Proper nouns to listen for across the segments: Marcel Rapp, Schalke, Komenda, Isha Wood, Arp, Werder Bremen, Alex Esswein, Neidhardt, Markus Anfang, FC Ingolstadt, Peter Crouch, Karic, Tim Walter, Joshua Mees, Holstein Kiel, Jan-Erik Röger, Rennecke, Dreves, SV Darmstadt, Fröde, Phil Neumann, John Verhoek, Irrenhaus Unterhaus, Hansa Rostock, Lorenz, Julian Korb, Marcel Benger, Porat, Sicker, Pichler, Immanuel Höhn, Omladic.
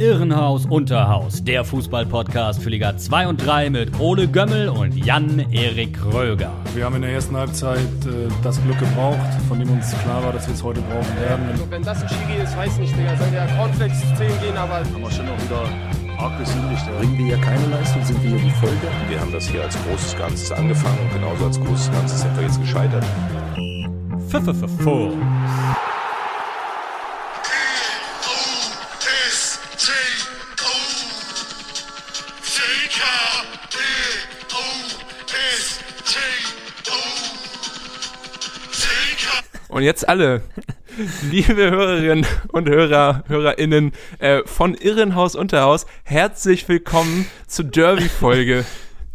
Irrenhaus Unterhaus, der Fußball-Podcast für Liga 2 und 3 mit Ole Gömmel und Jan-Erik Röger. Wir haben in der ersten Halbzeit das Glück gebraucht, von dem uns klar war, dass wir es heute brauchen werden. Also, wenn das ein Schiri ist, weiß nicht, Digga. Sollen ja Cornflakes 10 gehen, aber schon auch wieder arg gesündigt. Bringen wir hier keine Leistung, sind wir hier die Folge. Wir haben das hier als großes Ganzes angefangen und genauso als großes Ganzes sind wir jetzt gescheitert. Full. Und jetzt alle, liebe Hörerinnen und Hörer, HörerInnen von Irrenhaus Unterhaus, herzlich willkommen zur Derby-Folge.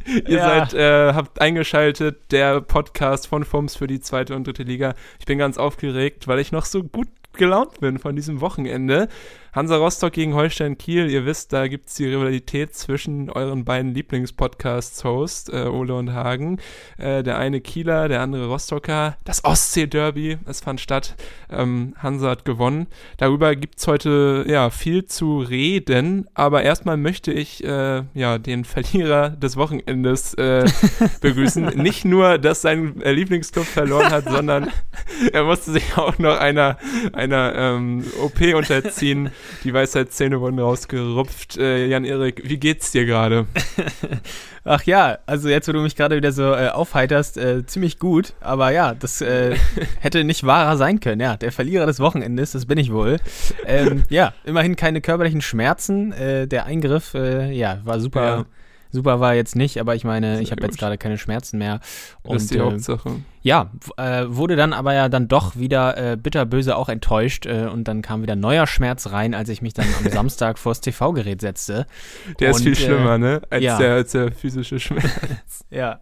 Ihr seid, habt eingeschaltet, der Podcast von FUMS für die 2. und 3. Liga. Ich bin ganz aufgeregt, weil ich noch so gut gelaunt bin von diesem Wochenende. Hansa Rostock gegen Holstein Kiel, ihr wisst, da gibt es die Rivalität zwischen euren beiden Lieblingspodcasts-Hosts, Ole und Hagen. Der eine Kieler, der andere Rostocker. Das Ostsee-Derby, es fand statt. Hansa hat gewonnen. Darüber gibt es heute viel zu reden, aber erstmal möchte ich den Verlierer des Wochenendes begrüßen. Nicht nur, dass sein Lieblingsclub verloren hat, sondern er musste sich auch noch einer OP unterziehen. Die Weisheitszähne wurden rausgerupft. Jan-Erik, wie geht's dir gerade? Ach ja, also jetzt, wo du mich gerade wieder so aufheiterst, ziemlich gut. Aber ja, das hätte nicht wahrer sein können. Ja, der Verlierer des Wochenendes, das bin ich wohl. Immerhin keine körperlichen Schmerzen. Der Eingriff, war super. Ja. Super war jetzt nicht, aber ich meine, ich habe jetzt gerade keine Schmerzen mehr. Und das ist die Hauptsache. Wurde dann aber dann doch wieder bitterböse auch enttäuscht und dann kam wieder neuer Schmerz rein, als ich mich dann am Samstag vors TV-Gerät setzte. Der ist viel schlimmer, ne? Als der physische Schmerz. Ja.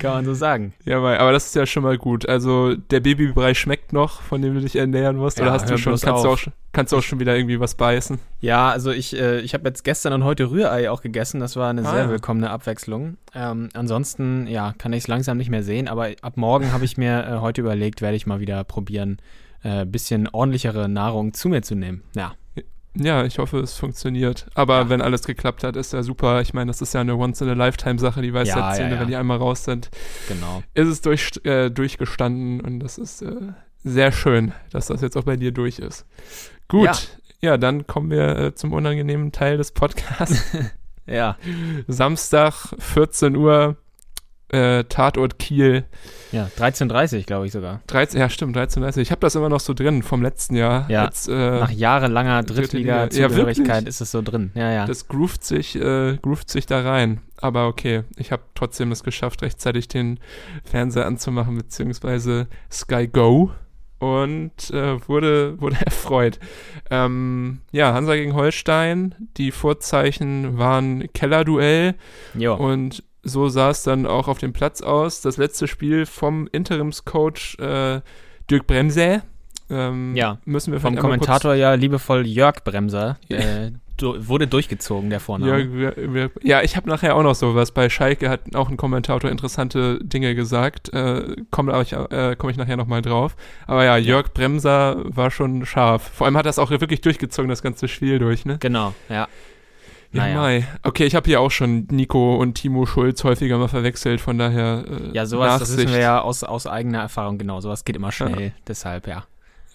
Kann man so sagen. Ja, aber das ist ja schon mal gut. Also der Babybrei schmeckt noch, von dem du dich ernähren musst. Ja, oder hast du schon, kannst du auch schon wieder irgendwie was beißen? Ja, also ich habe jetzt gestern und heute Rührei auch gegessen. Das war eine sehr willkommene Abwechslung. Ansonsten, kann ich es langsam nicht mehr sehen. Aber ab morgen habe ich mir heute überlegt, werde ich mal wieder probieren, bisschen ordentlichere Nahrung zu mir zu nehmen. Ja. Ja, ich hoffe, es funktioniert. Aber wenn alles geklappt hat, ist ja super. Ich meine, das ist ja eine Once-in-a-Lifetime-Sache, die Weisheitszähne, wenn die einmal raus sind. Genau. Ist es durchgestanden und das ist sehr schön, dass das jetzt auch bei dir durch ist. Gut, dann kommen wir zum unangenehmen Teil des Podcasts. Ja. Samstag, 14 Uhr. Tatort Kiel. Ja, 13.30 glaube ich sogar. 13.30. Ich habe das immer noch so drin vom letzten Jahr. Ja, als, nach jahrelanger Drittliga-Zugehörigkeit ist es so drin. Ja. Das groovt sich da rein. Aber okay, ich habe trotzdem es geschafft, rechtzeitig den Fernseher anzumachen, beziehungsweise Sky Go. Und wurde erfreut. Hansa gegen Holstein. Die Vorzeichen waren Kellerduell. Jo. Und so sah es dann auch auf dem Platz aus. Das letzte Spiel vom Interimscoach Dirk Bremser. Müssen wir vom Kommentator liebevoll Jörg Bremser. Wurde durchgezogen, der Vorname. Ja, ich habe nachher auch noch sowas. Bei Schalke hat auch ein Kommentator interessante Dinge gesagt. Komme ich nachher nochmal drauf. Aber ja, Jörg Bremser war schon scharf. Vor allem hat das auch wirklich durchgezogen, das ganze Spiel durch, ne? Genau, ja. Mai. Okay, ich habe hier auch schon Nico und Timo Schulz häufiger mal verwechselt, von daher sowas, das wissen wir aus eigener Erfahrung, genau, sowas geht immer schnell, deshalb,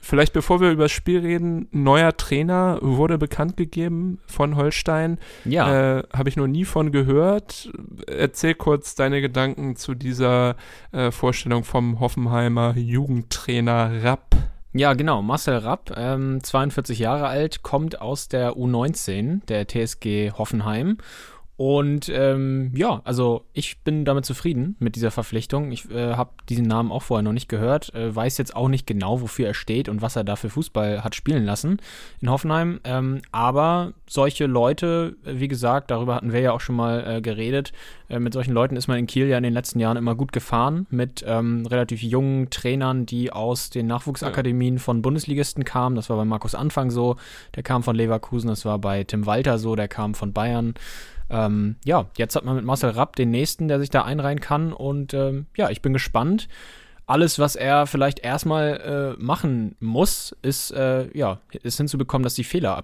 Vielleicht bevor wir über das Spiel reden, neuer Trainer wurde bekannt gegeben von Holstein, habe ich noch nie von gehört. Erzähl kurz deine Gedanken zu dieser Vorstellung vom Hoffenheimer Jugendtrainer Rapp. Ja, genau. Marcel Rapp, 42 Jahre alt, kommt aus der U19 der TSG Hoffenheim. Und also ich bin damit zufrieden mit dieser Verpflichtung. Ich habe diesen Namen auch vorher noch nicht gehört, weiß jetzt auch nicht genau, wofür er steht und was er da für Fußball hat spielen lassen in Hoffenheim. Aber solche Leute, wie gesagt, darüber hatten wir ja auch schon mal geredet, mit solchen Leuten ist man in Kiel ja in den letzten Jahren immer gut gefahren, mit relativ jungen Trainern, die aus den Nachwuchsakademien von Bundesligisten kamen. Das war bei Markus Anfang so, der kam von Leverkusen, das war bei Tim Walter so, der kam von Bayern. Jetzt hat man mit Marcel Rapp den Nächsten, der sich da einreihen kann und ich bin gespannt. alles, was er vielleicht erstmal machen muss, ist hinzubekommen, dass die Fehler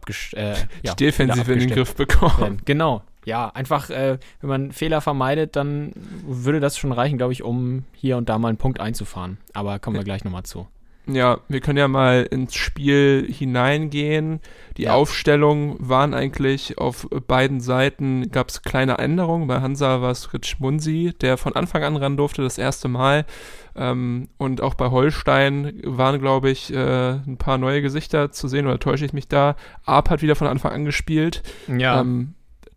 Defensive in den Griff bekommen. Genau. Ja, einfach, wenn man Fehler vermeidet, dann würde das schon reichen, glaube ich, um hier und da mal einen Punkt einzufahren. Aber kommen wir gleich nochmal zu. Ja, wir können ja mal ins Spiel hineingehen. Die Aufstellungen waren eigentlich auf beiden Seiten, gab es kleine Änderungen. Bei Hansa war es Rich Munsi, der von Anfang an ran durfte, das erste Mal. Und auch bei Holstein waren, glaube ich, ein paar neue Gesichter zu sehen, oder täusche ich mich da? Arp hat wieder von Anfang an gespielt. Ja.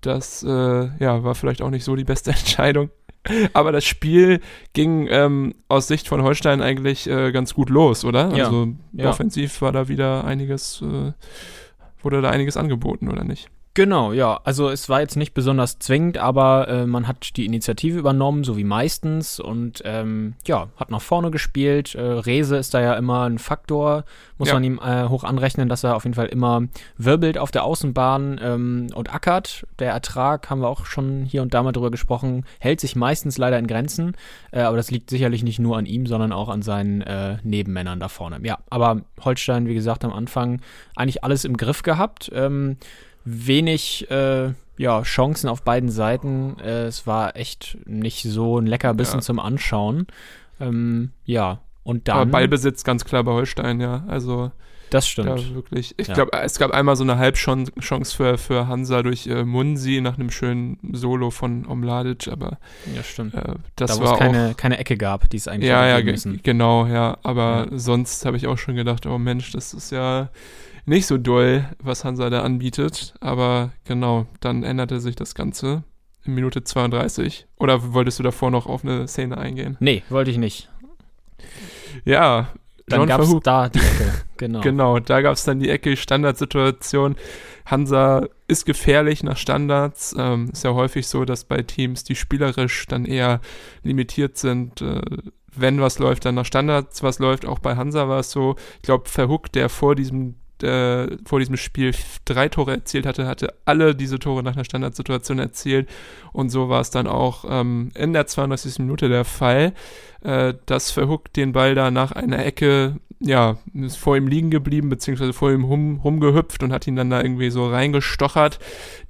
Das war vielleicht auch nicht so die beste Entscheidung. Aber das Spiel ging aus Sicht von Holstein eigentlich ganz gut los, oder? Ja, also offensiv war da wieder wurde da einiges angeboten, oder nicht? Genau, ja. Also es war jetzt nicht besonders zwingend, aber man hat die Initiative übernommen, so wie meistens. Und hat nach vorne gespielt. Reze ist da ja immer ein Faktor. Muss man ihm hoch anrechnen, dass er auf jeden Fall immer wirbelt auf der Außenbahn und ackert. Der Ertrag, haben wir auch schon hier und da mal drüber gesprochen, hält sich meistens leider in Grenzen. Aber das liegt sicherlich nicht nur an ihm, sondern auch an seinen Nebenmännern da vorne. Ja, aber Holstein, wie gesagt, am Anfang eigentlich alles im Griff gehabt. Wenig Chancen auf beiden Seiten. Es war echt nicht so ein Leckerbissen zum Anschauen. Und dann. Aber Ballbesitz ganz klar bei Holstein, ja. Also. Das stimmt. Ja, wirklich. Ich glaube, es gab einmal so eine Halbchance für Hansa durch Munsi nach einem schönen Solo von Omladic, aber. Ja, stimmt. Das da war keine Ecke gab, die es eigentlich müssen. Genau, ja. Aber sonst habe ich auch schon gedacht, oh Mensch, das ist ja nicht so doll, was Hansa da anbietet, aber genau, dann änderte sich das Ganze in Minute 32. Oder wolltest du davor noch auf eine Szene eingehen? Nee, wollte ich nicht. Ja, dann gab es da die Ecke, genau. Genau, da gab es dann die Ecke, Standardsituation. Hansa ist gefährlich nach Standards. Ist ja häufig so, dass bei Teams, die spielerisch dann eher limitiert sind, wenn was läuft, dann nach Standards was läuft. Auch bei Hansa war es so, ich glaube, Verhoek, der vor diesem Spiel 3 Tore erzielt hatte alle diese Tore nach einer Standardsituation erzielt, und so war es dann auch in der 32. Minute der Fall, dass Verhoek den Ball da nach einer Ecke ist vor ihm liegen geblieben, beziehungsweise vor ihm rumgehüpft und hat ihn dann da irgendwie so reingestochert.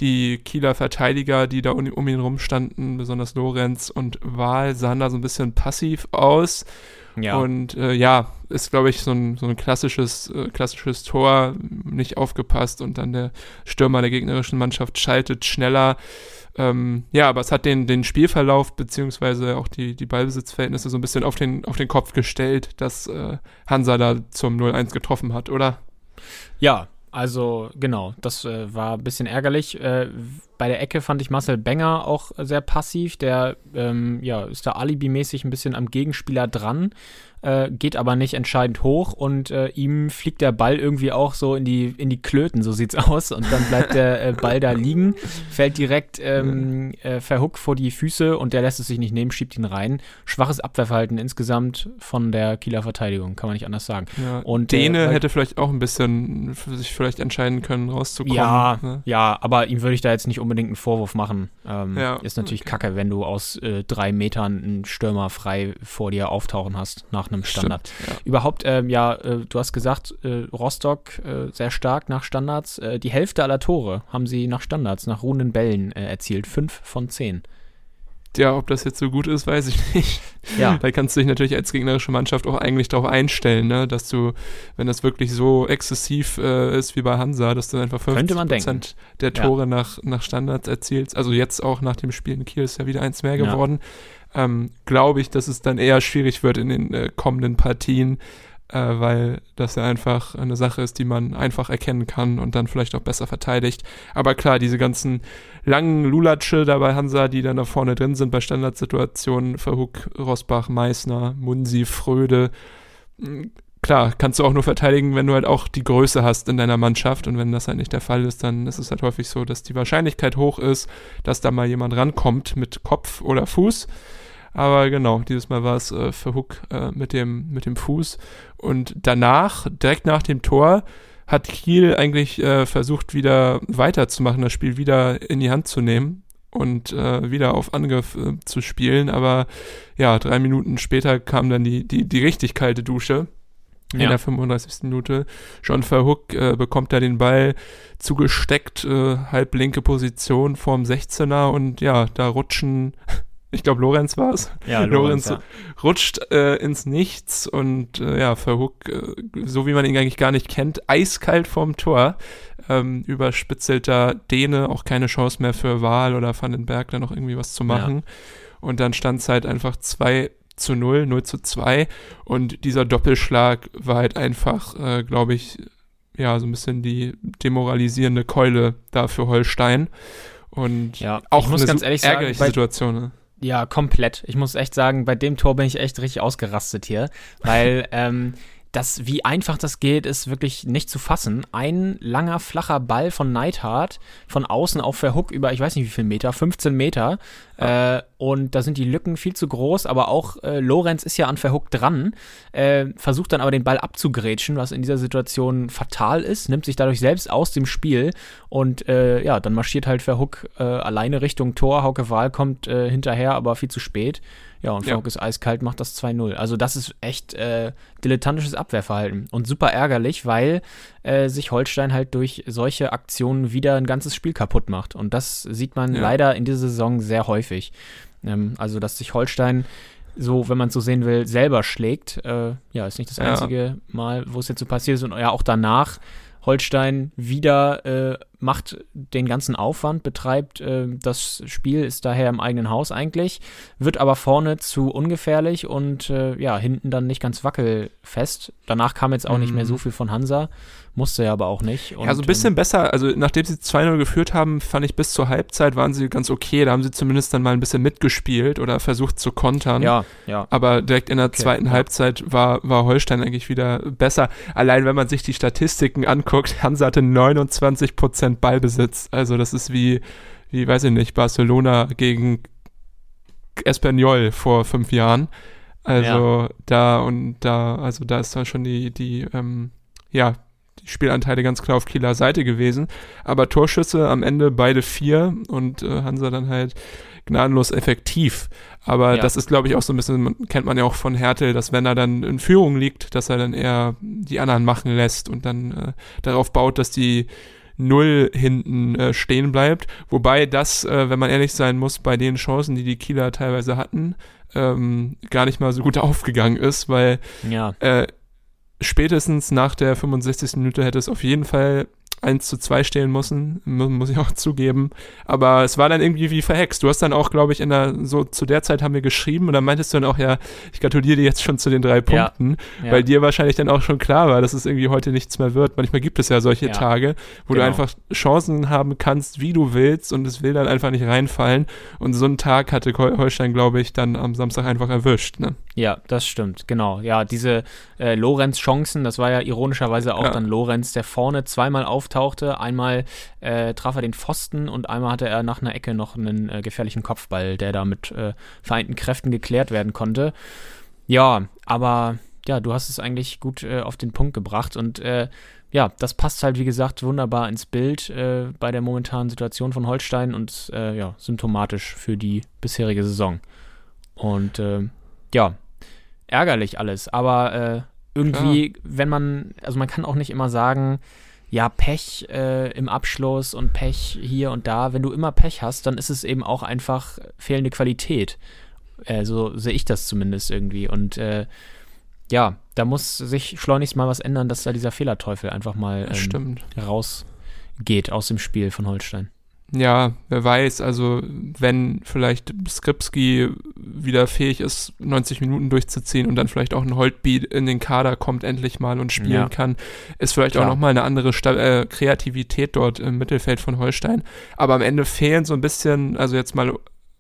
Die Kieler Verteidiger, die da um ihn rumstanden, besonders Lorenz und Wahl, sahen da so ein bisschen passiv aus. Ja. Und ist, glaube ich, so ein klassisches Tor, nicht aufgepasst, und dann der Stürmer der gegnerischen Mannschaft schaltet schneller. Aber es hat den Spielverlauf beziehungsweise auch die Ballbesitzverhältnisse so ein bisschen auf den Kopf gestellt, dass Hansa da zum 0-1 getroffen hat, oder? Ja, also genau, das war ein bisschen ärgerlich. Bei der Ecke fand ich Marcel Benger auch sehr passiv. Der ist da alibimäßig ein bisschen am Gegenspieler dran, geht aber nicht entscheidend hoch, und ihm fliegt der Ball irgendwie auch so in die Klöten, so sieht's aus. Und dann bleibt der Ball da liegen, fällt direkt Verhoek vor die Füße, und der lässt es sich nicht nehmen, schiebt ihn rein. Schwaches Abwehrverhalten insgesamt von der Kieler Verteidigung, kann man nicht anders sagen. Ja, und Däne hätte vielleicht auch ein bisschen sich entscheiden können, rauszukommen. Ja, ne? Ja, aber ihm würde ich da jetzt nicht unbedingt einen Vorwurf machen. Ist natürlich kacke, wenn du aus 3 Metern einen Stürmer frei vor dir auftauchen hast, nach einem Standard. Stimmt, ja. Überhaupt, du hast gesagt, Rostock sehr stark nach Standards. Die Hälfte aller Tore haben sie nach Standards, nach ruhenden Bällen erzielt. 5 von 10. Ja, ob das jetzt so gut ist, weiß ich nicht. Ja. Da kannst du dich natürlich als gegnerische Mannschaft auch eigentlich darauf einstellen, ne? Dass du, wenn das wirklich so exzessiv ist wie bei Hansa, dass du einfach 50% der Tore nach Standards erzielst. Also jetzt auch nach dem Spiel in Kiel ist ja wieder eins mehr geworden. Glaube ich, dass es dann eher schwierig wird in den kommenden Partien, weil das ja einfach eine Sache ist, die man einfach erkennen kann und dann vielleicht auch besser verteidigt. Aber klar, diese ganzen langen Lulatsche da bei Hansa, die dann da vorne drin sind bei Standardsituationen, Verhoek, Rosbach, Meißner, Munsi, Fröde, klar, kannst du auch nur verteidigen, wenn du halt auch die Größe hast in deiner Mannschaft, und wenn das halt nicht der Fall ist, dann ist es halt häufig so, dass die Wahrscheinlichkeit hoch ist, dass da mal jemand rankommt mit Kopf oder Fuß. Aber genau, dieses Mal war es Verhoek mit dem Fuß. Und danach, direkt nach dem Tor, hat Kiel eigentlich versucht, wieder weiterzumachen, das Spiel wieder in die Hand zu nehmen. und wieder auf Angriff zu spielen. Aber ja, 3 Minuten später kam dann die richtig kalte Dusche. In der 35. Minute. John Verhoek bekommt da den Ball zugesteckt, halblinke Position vorm 16er und ja, da rutschen, ich glaube Lorenz war es. Ja, Lorenz ja. Rutscht ins Nichts und ja, Verhoek, so wie man ihn eigentlich gar nicht kennt, eiskalt vorm Tor. Überspitzelter Däne, auch keine Chance mehr für Wahl oder Vandenberg da noch irgendwie was zu machen. Ja. Und dann stand es halt einfach 0:2 und dieser Doppelschlag war halt einfach, glaube ich, ja, so ein bisschen die demoralisierende Keule da für Holstein und ja, auch eine ganz ehrlich ärgerliche Situation. Ne? Ja, komplett. Ich muss echt sagen, bei dem Tor bin ich echt richtig ausgerastet hier, weil das, wie einfach das geht, ist wirklich nicht zu fassen. Ein langer, flacher Ball von Neidhardt, von außen auf Verhoek über, ich weiß nicht wie viel Meter, 15 Meter. Ja. Und da sind die Lücken viel zu groß, aber auch Lorenz ist ja an Verhoek dran, versucht dann aber den Ball abzugrätschen, was in dieser Situation fatal ist, nimmt sich dadurch selbst aus dem Spiel und ja, dann marschiert halt Verhoek alleine Richtung Tor. Hauke Wahl kommt hinterher, aber viel zu spät. Ja, und Verhoek ist eiskalt, macht das 2-0. Also das ist echt dilettantisches Abwehrverhalten und super ärgerlich, weil sich Holstein halt durch solche Aktionen wieder ein ganzes Spiel kaputt macht. Und das sieht man leider in dieser Saison sehr häufig. Also, dass sich Holstein so, wenn man es so sehen will, selber schlägt, ja, ist nicht das einzige Mal, wo es jetzt so passiert ist. Und ja, auch danach Holstein wieder macht den ganzen Aufwand, betreibt das Spiel, ist daher im eigenen Haus eigentlich, wird aber vorne zu ungefährlich und ja, hinten dann nicht ganz wackelfest. Danach kam jetzt auch nicht mehr so viel von Hansa, musste ja aber auch nicht. Und, ja, so ein bisschen besser, also nachdem sie 2-0 geführt haben, fand ich, bis zur Halbzeit waren sie ganz okay, da haben sie zumindest dann mal ein bisschen mitgespielt oder versucht zu kontern. Ja, ja. Aber direkt in der zweiten Halbzeit war Holstein eigentlich wieder besser. Allein wenn man sich die Statistiken anguckt, Hansa hatte 29% Ballbesitz, also das ist wie weiß ich nicht, Barcelona gegen Espanyol vor 5 Jahren, also da ist da schon die Spielanteile ganz klar auf Kieler Seite gewesen, aber Torschüsse am Ende beide 4 und Hansa dann halt gnadenlos effektiv, aber das ist, glaube ich, auch so ein bisschen, kennt man ja auch von Hertel, dass wenn er dann in Führung liegt, dass er dann eher die anderen machen lässt und dann darauf baut, dass die 0 hinten stehen bleibt, wobei das, wenn man ehrlich sein muss, bei den Chancen, die Kieler teilweise hatten, gar nicht mal so gut aufgegangen ist, weil spätestens nach der 65. Minute hätte es auf jeden Fall 1:2 stehen müssen, muss ich auch zugeben, aber es war dann irgendwie wie verhext. Du hast dann auch, glaube ich, zu der Zeit haben wir geschrieben und dann meintest du dann auch, ja, ich gratuliere dir jetzt schon zu den 3 Punkten, weil dir wahrscheinlich dann auch schon klar war, dass es irgendwie heute nichts mehr wird. Manchmal gibt es ja solche Tage, wo du einfach Chancen haben kannst, wie du willst und es will dann einfach nicht reinfallen und so einen Tag hatte Holstein, glaube ich, dann am Samstag einfach erwischt, ne? Ja, das stimmt, genau. Ja, diese Lorenz-Chancen, das war ja ironischerweise auch dann Lorenz, der vorne zweimal auftauchte. Einmal traf er den Pfosten und einmal hatte er nach einer Ecke noch einen gefährlichen Kopfball, der da mit vereinten Kräften geklärt werden konnte. Ja, aber ja, du hast es eigentlich gut auf den Punkt gebracht und ja, das passt halt, wie gesagt, wunderbar ins Bild bei der momentanen Situation von Holstein und ja, symptomatisch für die bisherige Saison. Und ja, ärgerlich alles, aber irgendwie, wenn man, also man kann auch nicht immer sagen, ja, Pech im Abschluss und Pech hier und da. Wenn du immer Pech hast, dann ist es eben auch einfach fehlende Qualität. So sehe ich das zumindest irgendwie. Und ja, da muss sich schleunigst mal was ändern, dass da dieser Fehlerteufel einfach mal rausgeht aus dem Spiel von Holstein. Ja, wer weiß, also wenn vielleicht Skripski wieder fähig ist, 90 Minuten durchzuziehen und dann vielleicht auch ein Holtby in den Kader kommt endlich mal und spielen kann, ist vielleicht auch nochmal eine andere Kreativität dort im Mittelfeld von Holstein. Aber am Ende fehlen so ein bisschen, also jetzt mal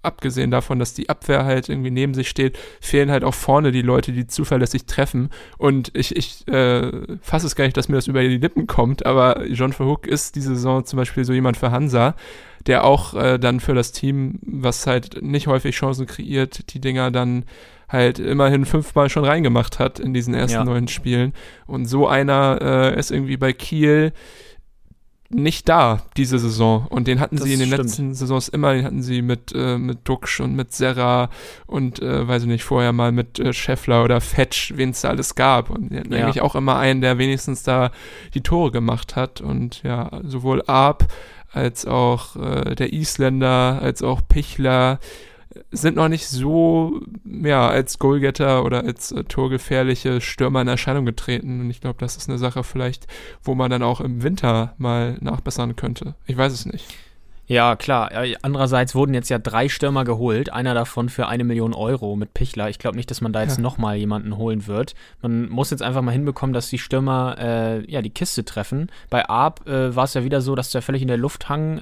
abgesehen davon, dass die Abwehr halt irgendwie neben sich steht, fehlen halt auch vorne die Leute, die zuverlässig treffen. Und ich fasse es gar nicht, dass mir das über die Lippen kommt, aber John Verhoek ist diese Saison zum Beispiel so jemand für Hansa, der auch dann für das Team, was halt nicht häufig Chancen kreiert, die Dinger dann halt immerhin 5-mal schon reingemacht hat in diesen ersten 9 Spielen. Und so einer ist irgendwie bei Kiel nicht da diese Saison. Und den hatten sie in den letzten Saisons immer, den hatten sie mit Duxch und mit Serra und weiß ich nicht, vorher mal mit Scheffler oder Fetsch, wen es da alles gab. Und die hatten eigentlich auch immer einen, der wenigstens da die Tore gemacht hat. Und ja, sowohl Arp als auch der Isländer, als auch Pichler sind noch nicht so als Goalgetter oder als torgefährliche Stürmer in Erscheinung getreten. Und ich glaube, das ist eine Sache vielleicht, wo man dann auch im Winter mal nachbessern könnte. Ich weiß es nicht. Ja, klar. Andererseits wurden jetzt ja 3 Stürmer geholt, einer davon für 1 Million Euro mit Pichler. Ich glaube nicht, dass man da jetzt nochmal jemanden holen wird. Man muss jetzt einfach mal hinbekommen, dass die Stürmer die Kiste treffen. Bei Arp war es ja wieder so, dass der völlig in der Luft hang.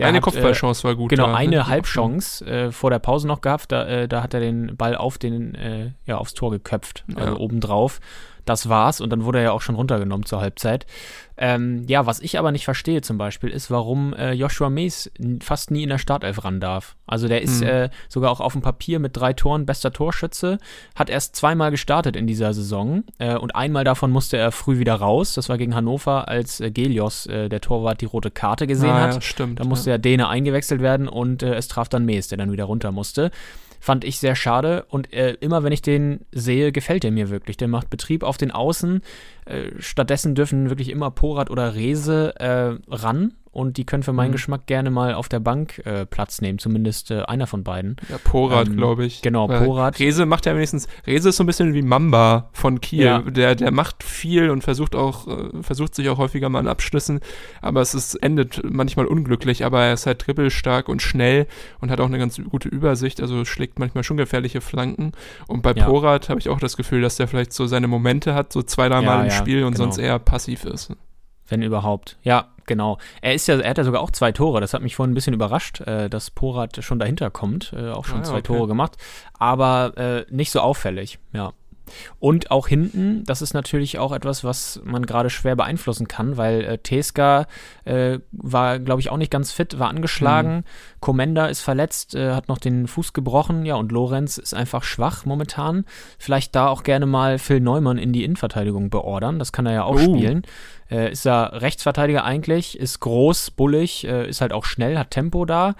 Eine Kopfballchance war gut. Genau, da, eine Halbchance vor der Pause noch gehabt. Da hat er den Ball auf aufs Tor geköpft, also obendrauf. Das war's, und dann wurde er ja auch schon runtergenommen zur Halbzeit. Was ich aber nicht verstehe zum Beispiel, ist, warum Joshua Mees fast nie in der Startelf ran darf. Also der ist sogar auch auf dem Papier mit 3 Toren bester Torschütze, hat erst zweimal gestartet in dieser Saison und einmal davon musste er früh wieder raus. Das war gegen Hannover, als Gelios, der Torwart, die rote Karte gesehen hat. Ja, stimmt, da musste der Däne eingewechselt werden und es traf dann Mees, der dann wieder runter musste. Fand ich sehr schade, und immer wenn ich den sehe, gefällt er mir wirklich. Der macht Betrieb auf den Außen, stattdessen dürfen wirklich immer Porat oder Reze ran, und die können für meinen Geschmack gerne mal auf der Bank Platz nehmen, zumindest einer von beiden. Ja, Porat, glaube ich. Genau, Porat. Reze macht ja wenigstens, Reze ist so ein bisschen wie Mamba von Kiel, der macht viel und versucht sich auch häufiger mal an Abschlüssen, aber endet manchmal unglücklich, aber er ist halt dribbelstark und schnell und hat auch eine ganz gute Übersicht, also schlägt manchmal schon gefährliche Flanken, und bei Porat habe ich auch das Gefühl, dass der vielleicht so seine Momente hat, so 2-3 Mal im Spiel, und sonst eher passiv ist. Wenn überhaupt. Ja, genau. Er hat ja sogar auch 2 Tore. Das hat mich vorhin ein bisschen überrascht, dass Porat schon dahinter kommt. Auch schon 2 Tore gemacht. Aber nicht so auffällig, ja. Und auch hinten, das ist natürlich auch etwas, was man gerade schwer beeinflussen kann, weil Teska war, glaube ich, auch nicht ganz fit, war angeschlagen, Komenda ist verletzt, hat noch den Fuß gebrochen, und Lorenz ist einfach schwach momentan. Vielleicht da auch gerne mal Phil Neumann in die Innenverteidigung beordern, das kann er ja auch spielen. Ist er Rechtsverteidiger eigentlich, ist groß, bullig, ist halt auch schnell, hat Tempo da,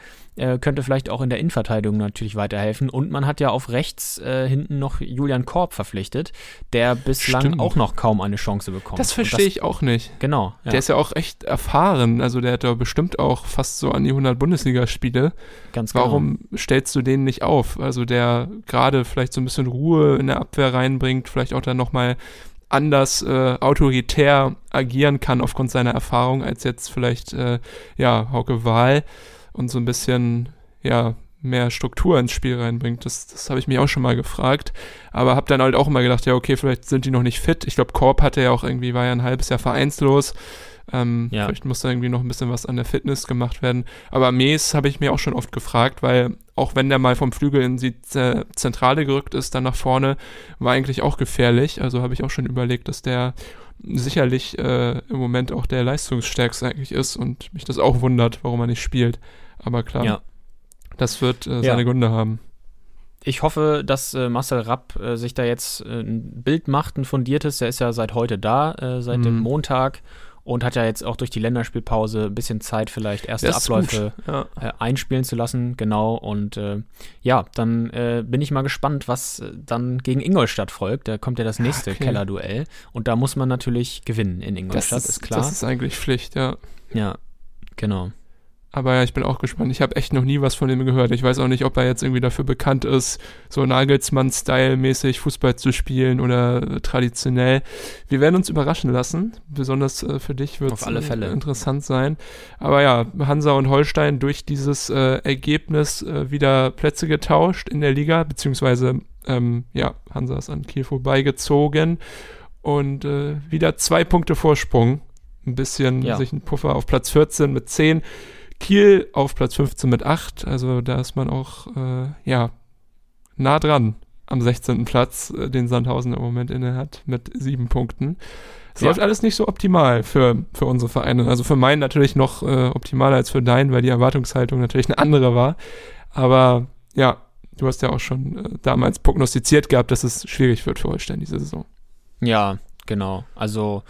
könnte vielleicht auch in der Innenverteidigung natürlich weiterhelfen. Und man hat ja auf rechts hinten noch Julian Korb verpflichtet, der bislang auch noch kaum eine Chance bekommt. Das verstehe ich auch nicht. Genau. Ja. Der ist ja auch echt erfahren, also der hat ja bestimmt auch fast so an die 100 Bundesligaspiele. Ganz genau. Warum stellst du den nicht auf? Also der gerade vielleicht so ein bisschen Ruhe in der Abwehr reinbringt, vielleicht auch dann nochmal anders autoritär agieren kann aufgrund seiner Erfahrung als jetzt vielleicht Hauke Wahl, und so ein bisschen mehr Struktur ins Spiel reinbringt. Das habe ich mich auch schon mal gefragt, aber habe dann halt auch immer gedacht, vielleicht sind die noch nicht fit. Ich glaube, Korb hatte ja auch irgendwie, war ja ein halbes Jahr vereinslos. Vielleicht muss da irgendwie noch ein bisschen was an der Fitness gemacht werden. Aber Mees habe ich mir auch schon oft gefragt, weil auch wenn der mal vom Flügel in die Zentrale gerückt ist, dann nach vorne, war eigentlich auch gefährlich. Also habe ich auch schon überlegt, dass der sicherlich im Moment auch der leistungsstärkste eigentlich ist, und mich das auch wundert, warum er nicht spielt. Aber klar, das wird seine Gründe haben. Ich hoffe, dass Marcel Rapp sich da jetzt ein Bild macht, ein fundiertes. Der ist ja seit heute da, seit dem Montag. Und hat ja jetzt auch durch die Länderspielpause ein bisschen Zeit, vielleicht erste Abläufe einspielen zu lassen. Genau, und dann bin ich mal gespannt, was dann gegen Ingolstadt folgt. Da kommt ja das nächste Kellerduell. Und da muss man natürlich gewinnen in Ingolstadt, das ist klar. Das ist eigentlich Pflicht, ja. Ja, genau. Aber ich bin auch gespannt. Ich habe echt noch nie was von ihm gehört. Ich weiß auch nicht, ob er jetzt irgendwie dafür bekannt ist, so Nagelsmann-Style-mäßig Fußball zu spielen oder traditionell. Wir werden uns überraschen lassen. Besonders für dich wird es interessant sein. Aber Hansa und Holstein durch dieses Ergebnis wieder Plätze getauscht in der Liga, beziehungsweise Hansa ist an Kiel vorbeigezogen und wieder 2 Punkte Vorsprung. Ein bisschen sich ein Puffer auf Platz 14 mit 10. Kiel auf Platz 15 mit 8, also da ist man auch nah dran am 16. Platz, den Sandhausen im Moment inne hat, mit 7 Punkten. Es läuft alles nicht so optimal für unsere Vereine, also für meinen natürlich noch optimaler als für deinen, weil die Erwartungshaltung natürlich eine andere war, aber du hast ja auch schon damals prognostiziert gehabt, dass es schwierig wird für Holstein diese Saison. Ja, genau, also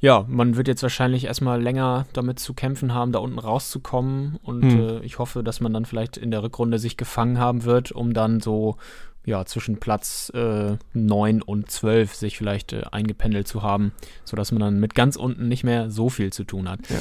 ja, man wird jetzt wahrscheinlich erstmal länger damit zu kämpfen haben, da unten rauszukommen. Und ich hoffe, dass man dann vielleicht in der Rückrunde sich gefangen haben wird, um dann so ja, zwischen Platz 9 und 12 sich vielleicht eingependelt zu haben, sodass man dann mit ganz unten nicht mehr so viel zu tun hat. Ja.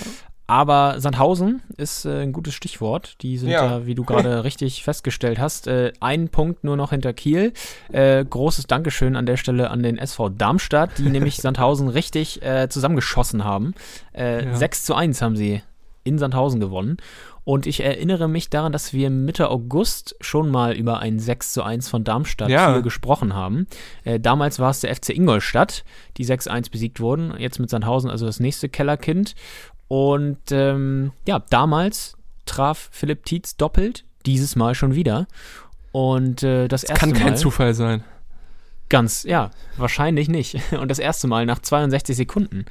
Aber Sandhausen ist ein gutes Stichwort. Die sind ja, wie du gerade richtig festgestellt hast, einen Punkt nur noch hinter Kiel. Großes Dankeschön an der Stelle an den SV Darmstadt, die nämlich Sandhausen richtig zusammengeschossen haben. 6:1 haben sie in Sandhausen gewonnen. Und ich erinnere mich daran, dass wir Mitte August schon mal über ein 6:1 von Darmstadt hier gesprochen haben. Damals war es der FC Ingolstadt, die 6:1 besiegt wurden. Jetzt mit Sandhausen, also das nächste Kellerkind. Und damals traf Philipp Tietz doppelt, dieses Mal schon wieder. Und das erste Mal. Kann kein Zufall sein. Ganz, ja, wahrscheinlich nicht. Und das erste Mal nach 62 Sekunden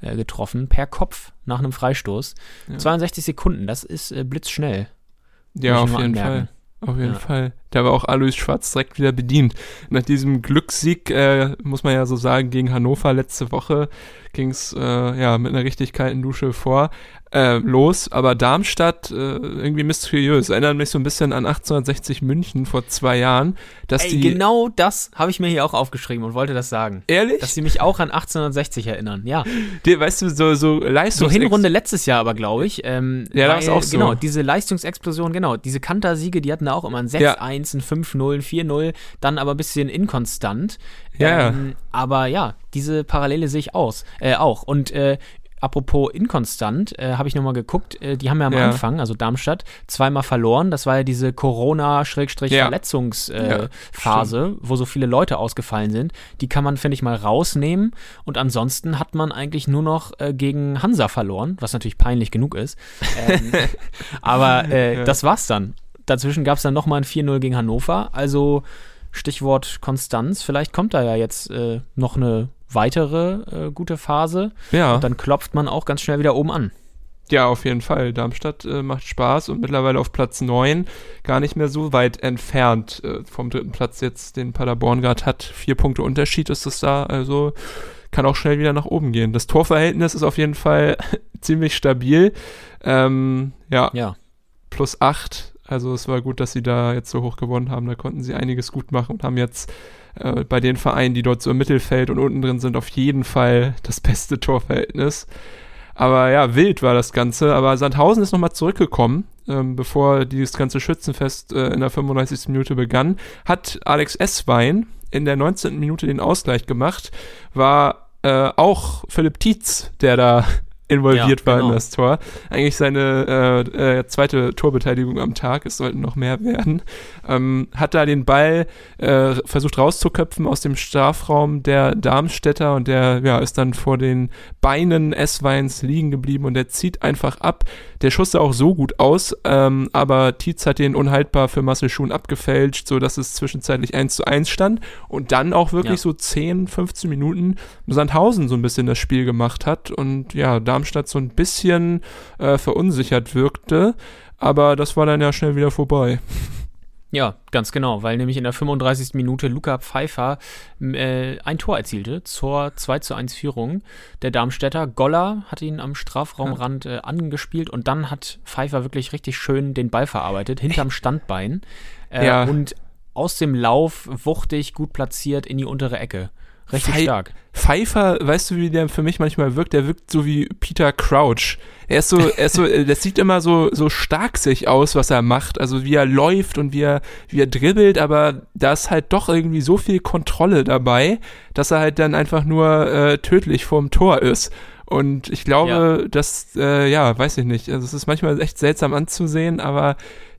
getroffen, per Kopf nach einem Freistoß. Ja. 62 Sekunden, das ist blitzschnell. Ja, auf jeden Fall. Auf jeden Fall. Da war auch Alois Schwarz direkt wieder bedient. Nach diesem Glückssieg, muss man ja so sagen, gegen Hannover letzte Woche ging es mit einer richtig kalten Dusche los. Aber Darmstadt, irgendwie mysteriös. Erinnert mich so ein bisschen an 1860 München vor 2 Jahren. Genau das habe ich mir hier auch aufgeschrieben und wollte das sagen. Ehrlich? Dass sie mich auch an 1860 erinnern, ja. Weißt du, so Leistungs... So Hinrunde letztes Jahr aber, glaube ich. Da war es auch so. Genau, diese Leistungsexplosion, genau. Diese Kantersiege, die hatten da auch immer ein 6-1. Ja. 5-0, 4-0, dann aber ein bisschen inkonstant. Ja. Aber ja, diese Parallele sehe ich auch. Und apropos inkonstant, habe ich nochmal geguckt, die haben ja am Anfang, also Darmstadt, zweimal verloren. Das war ja diese Corona-Verletzungsphase, wo so viele Leute ausgefallen sind. Die kann man, finde ich, mal rausnehmen. Und ansonsten hat man eigentlich nur noch gegen Hansa verloren, was natürlich peinlich genug ist. Das war's dann. Dazwischen gab es dann nochmal ein 4-0 gegen Hannover, also Stichwort Konstanz, vielleicht kommt da ja jetzt noch eine weitere gute Phase und dann klopft man auch ganz schnell wieder oben an. Ja, auf jeden Fall. Darmstadt macht Spaß und mittlerweile auf Platz 9 gar nicht mehr so weit entfernt vom dritten Platz jetzt, den Paderborn gerade hat. 4 Punkte Unterschied ist es da, also kann auch schnell wieder nach oben gehen. Das Torverhältnis ist auf jeden Fall ziemlich stabil. +8. Also es war gut, dass sie da jetzt so hoch gewonnen haben. Da konnten sie einiges gut machen und haben jetzt bei den Vereinen, die dort so im Mittelfeld und unten drin sind, auf jeden Fall das beste Torverhältnis. Aber ja, wild war das Ganze. Aber Sandhausen ist nochmal zurückgekommen, bevor dieses ganze Schützenfest in der 35. Minute begann. Hat Alex Esswein in der 19. Minute den Ausgleich gemacht. War auch Philipp Tietz, der da involviert war in das Tor. Eigentlich seine zweite Torbeteiligung am Tag, es sollten noch mehr werden. Hat da den Ball versucht rauszuköpfen aus dem Strafraum der Darmstädter und der ist dann vor den Beinen Essweins liegen geblieben und der zieht einfach ab. Der Schuss sah auch so gut aus, aber Tietz hat den unhaltbar für Marcel Schuhn abgefälscht, sodass es zwischenzeitlich 1:1 stand und dann auch wirklich so 10, 15 Minuten Sandhausen so ein bisschen das Spiel gemacht hat und Darmstadt so ein bisschen verunsichert wirkte, aber das war dann ja schnell wieder vorbei. Ja, ganz genau, weil nämlich in der 35. Minute Luca Pfeiffer ein Tor erzielte zur 2:1 Führung der Darmstädter. Goller hat ihn am Strafraumrand angespielt und dann hat Pfeiffer wirklich richtig schön den Ball verarbeitet, hinterm Standbein und aus dem Lauf wuchtig, gut platziert in die untere Ecke. Richtig stark. Pfeiffer, weißt du, wie der für mich manchmal wirkt? Der wirkt so wie Peter Crouch. Er ist so, das sieht immer so stark sich aus, was er macht. Also wie er läuft und wie er dribbelt, aber da ist halt doch irgendwie so viel Kontrolle dabei, dass er halt dann einfach nur tödlich vorm Tor ist. Und ich glaube, dass, weiß ich nicht, also es ist manchmal echt seltsam anzusehen, aber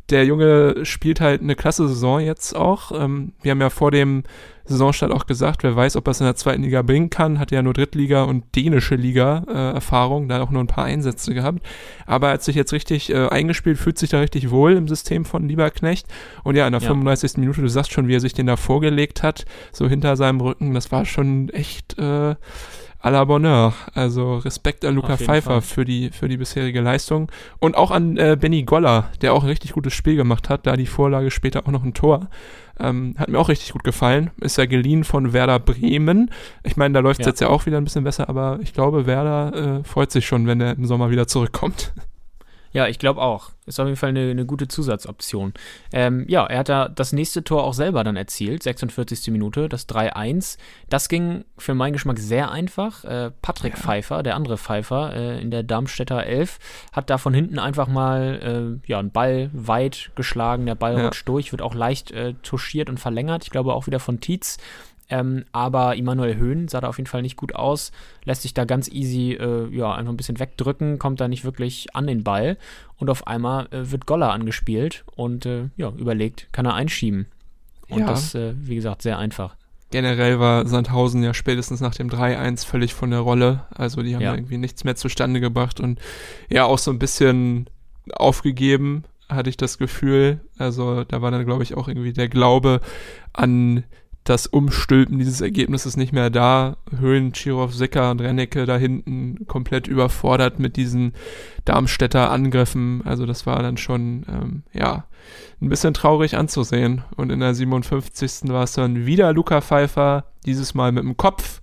der Junge spielt halt eine klasse Saison jetzt auch. Wir haben ja vor dem Saisonstart auch gesagt, wer weiß, ob er es in der zweiten Liga bringen kann. Hat ja nur Drittliga- und dänische Liga-Erfahrung, da auch nur ein paar Einsätze gehabt. Aber er hat sich jetzt richtig eingespielt, fühlt sich da richtig wohl im System von Lieberknecht. Und ja, in der 35. Minute, du sagst schon, wie er sich den da vorgelegt hat, so hinter seinem Rücken, das war schon echt à la Bonheur. Also Respekt an Luca Pfeiffer für die bisherige Leistung. Und auch an Benny Goller, der auch ein richtig gutes Spiel gemacht hat, da die Vorlage später auch noch ein Tor. Hat mir auch richtig gut gefallen. Ist ja geliehen von Werder Bremen. Ich meine, da läuft es jetzt ja auch wieder ein bisschen besser, aber ich glaube, Werder freut sich schon, wenn er im Sommer wieder zurückkommt. Ja, ich glaube auch. Ist auf jeden Fall eine gute Zusatzoption. Ja, er hat da das nächste Tor auch selber dann erzielt, 46. Minute, das 3-1. Das ging für meinen Geschmack sehr einfach. Patrick Pfeiffer, der andere Pfeiffer in der Darmstädter Elf, hat da von hinten einfach mal einen Ball weit geschlagen. Der Ball rutscht durch, wird auch leicht touchiert und verlängert. Ich glaube auch wieder von Tietz. Aber Immanuel Höhn sah da auf jeden Fall nicht gut aus, lässt sich da ganz easy einfach ein bisschen wegdrücken, kommt da nicht wirklich an den Ball und auf einmal wird Goller angespielt und überlegt, kann er einschieben. Und das, wie gesagt, sehr einfach. Generell war Sandhausen ja spätestens nach dem 3-1 völlig von der Rolle, also die haben irgendwie nichts mehr zustande gebracht und ja, auch so ein bisschen aufgegeben, hatte ich das Gefühl. Also da war dann, glaube ich, auch irgendwie der Glaube an das Umstülpen dieses Ergebnisses nicht mehr da. Höhlen, Tschirov, Sicker und Rennecke da hinten komplett überfordert mit diesen Darmstädter Angriffen. Also das war dann schon, ein bisschen traurig anzusehen. Und in der 57. war es dann wieder Luca Pfeiffer, dieses Mal mit dem Kopf,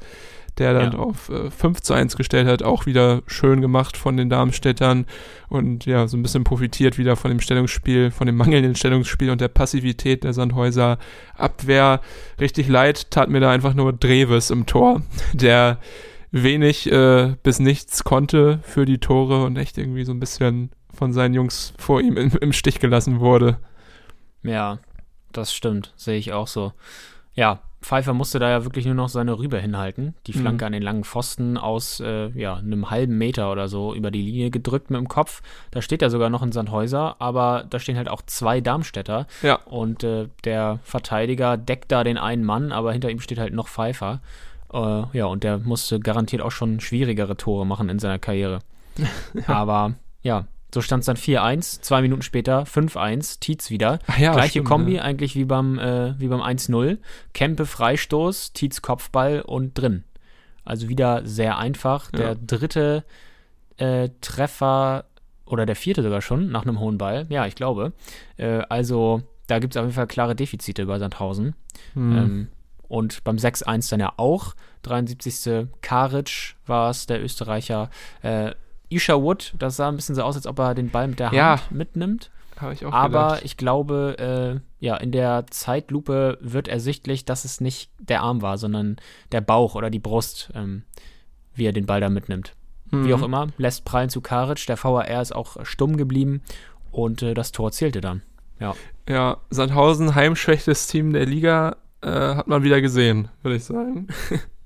der dann auf 5-1 gestellt hat, auch wieder schön gemacht von den Darmstädtern und so ein bisschen profitiert wieder von dem Stellungsspiel, von dem mangelnden Stellungsspiel und der Passivität der Sandhäuser Abwehr. Richtig leid tat mir da einfach nur Dreves im Tor, der wenig bis nichts konnte für die Tore und echt irgendwie so ein bisschen von seinen Jungs vor ihm im Stich gelassen wurde. Ja, das stimmt, sehe ich auch so. Ja, Pfeiffer musste da ja wirklich nur noch seine Rübe hinhalten. Die Flanke an den langen Pfosten aus einem halben Meter oder so über die Linie gedrückt mit dem Kopf. Da steht ja sogar noch ein Sandhäuser, aber da stehen halt auch zwei Darmstädter. Ja. Und der Verteidiger deckt da den einen Mann, aber hinter ihm steht halt noch Pfeiffer. Und der musste garantiert auch schon schwierigere Tore machen in seiner Karriere. Aber so stand es dann 4-1, 2 Minuten später 5-1, Tietz wieder. Kombi eigentlich wie beim 1-0. Kempe Freistoß, Tietz Kopfball und drin. Also wieder sehr einfach. Der dritte Treffer oder der vierte sogar schon nach einem hohen Ball. Ja, ich glaube. Also da gibt es auf jeden Fall klare Defizite bei Sandhausen. Und beim 6-1 dann ja auch. 73. Karic war es, der Österreicher. Isha Wood, das sah ein bisschen so aus, als ob er den Ball mit der Hand mitnimmt. Habe ich auch gedacht. Ich glaube, in der Zeitlupe wird ersichtlich, dass es nicht der Arm war, sondern der Bauch oder die Brust, wie er den Ball da mitnimmt. Wie auch immer, lässt prallen zu Karic. Der VAR ist auch stumm geblieben und das Tor zählte dann. Ja, Sandhausen, heimschwächstes Team der Liga, hat man wieder gesehen, würde ich sagen.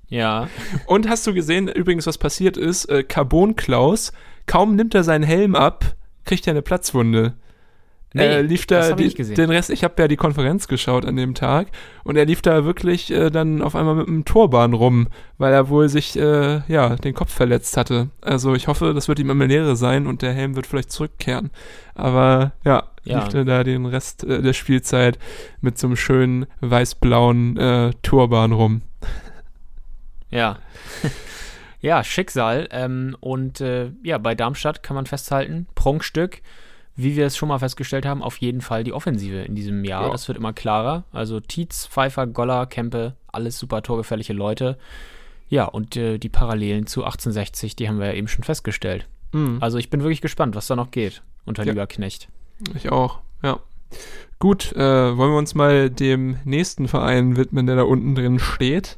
Ja. Und hast du gesehen, übrigens, was passiert ist? Carbon Klaus, kaum nimmt er seinen Helm ab, kriegt er eine Platzwunde. Nee, lief da das hab ich nicht gesehen. Den Rest, ich habe ja die Konferenz geschaut an dem Tag und er lief da wirklich dann auf einmal mit einem Turban rum, weil er wohl sich den Kopf verletzt hatte. Also ich hoffe, das wird ihm eine Lehre sein und der Helm wird vielleicht zurückkehren. Aber lief er da den Rest der Spielzeit mit so einem schönen weiß-blauen Turban rum. Ja, Schicksal. Bei Darmstadt kann man festhalten, Prunkstück, wie wir es schon mal festgestellt haben, auf jeden Fall die Offensive in diesem Jahr. Ja. Das wird immer klarer. Also Tietz, Pfeiffer, Goller, Kempe, alles super torgefährliche Leute. Ja, und die Parallelen zu 1860, die haben wir ja eben schon festgestellt. Also ich bin wirklich gespannt, was da noch geht unter Lieberknecht. Ich auch, ja. Gut, wollen wir uns mal dem nächsten Verein widmen, der da unten drin steht?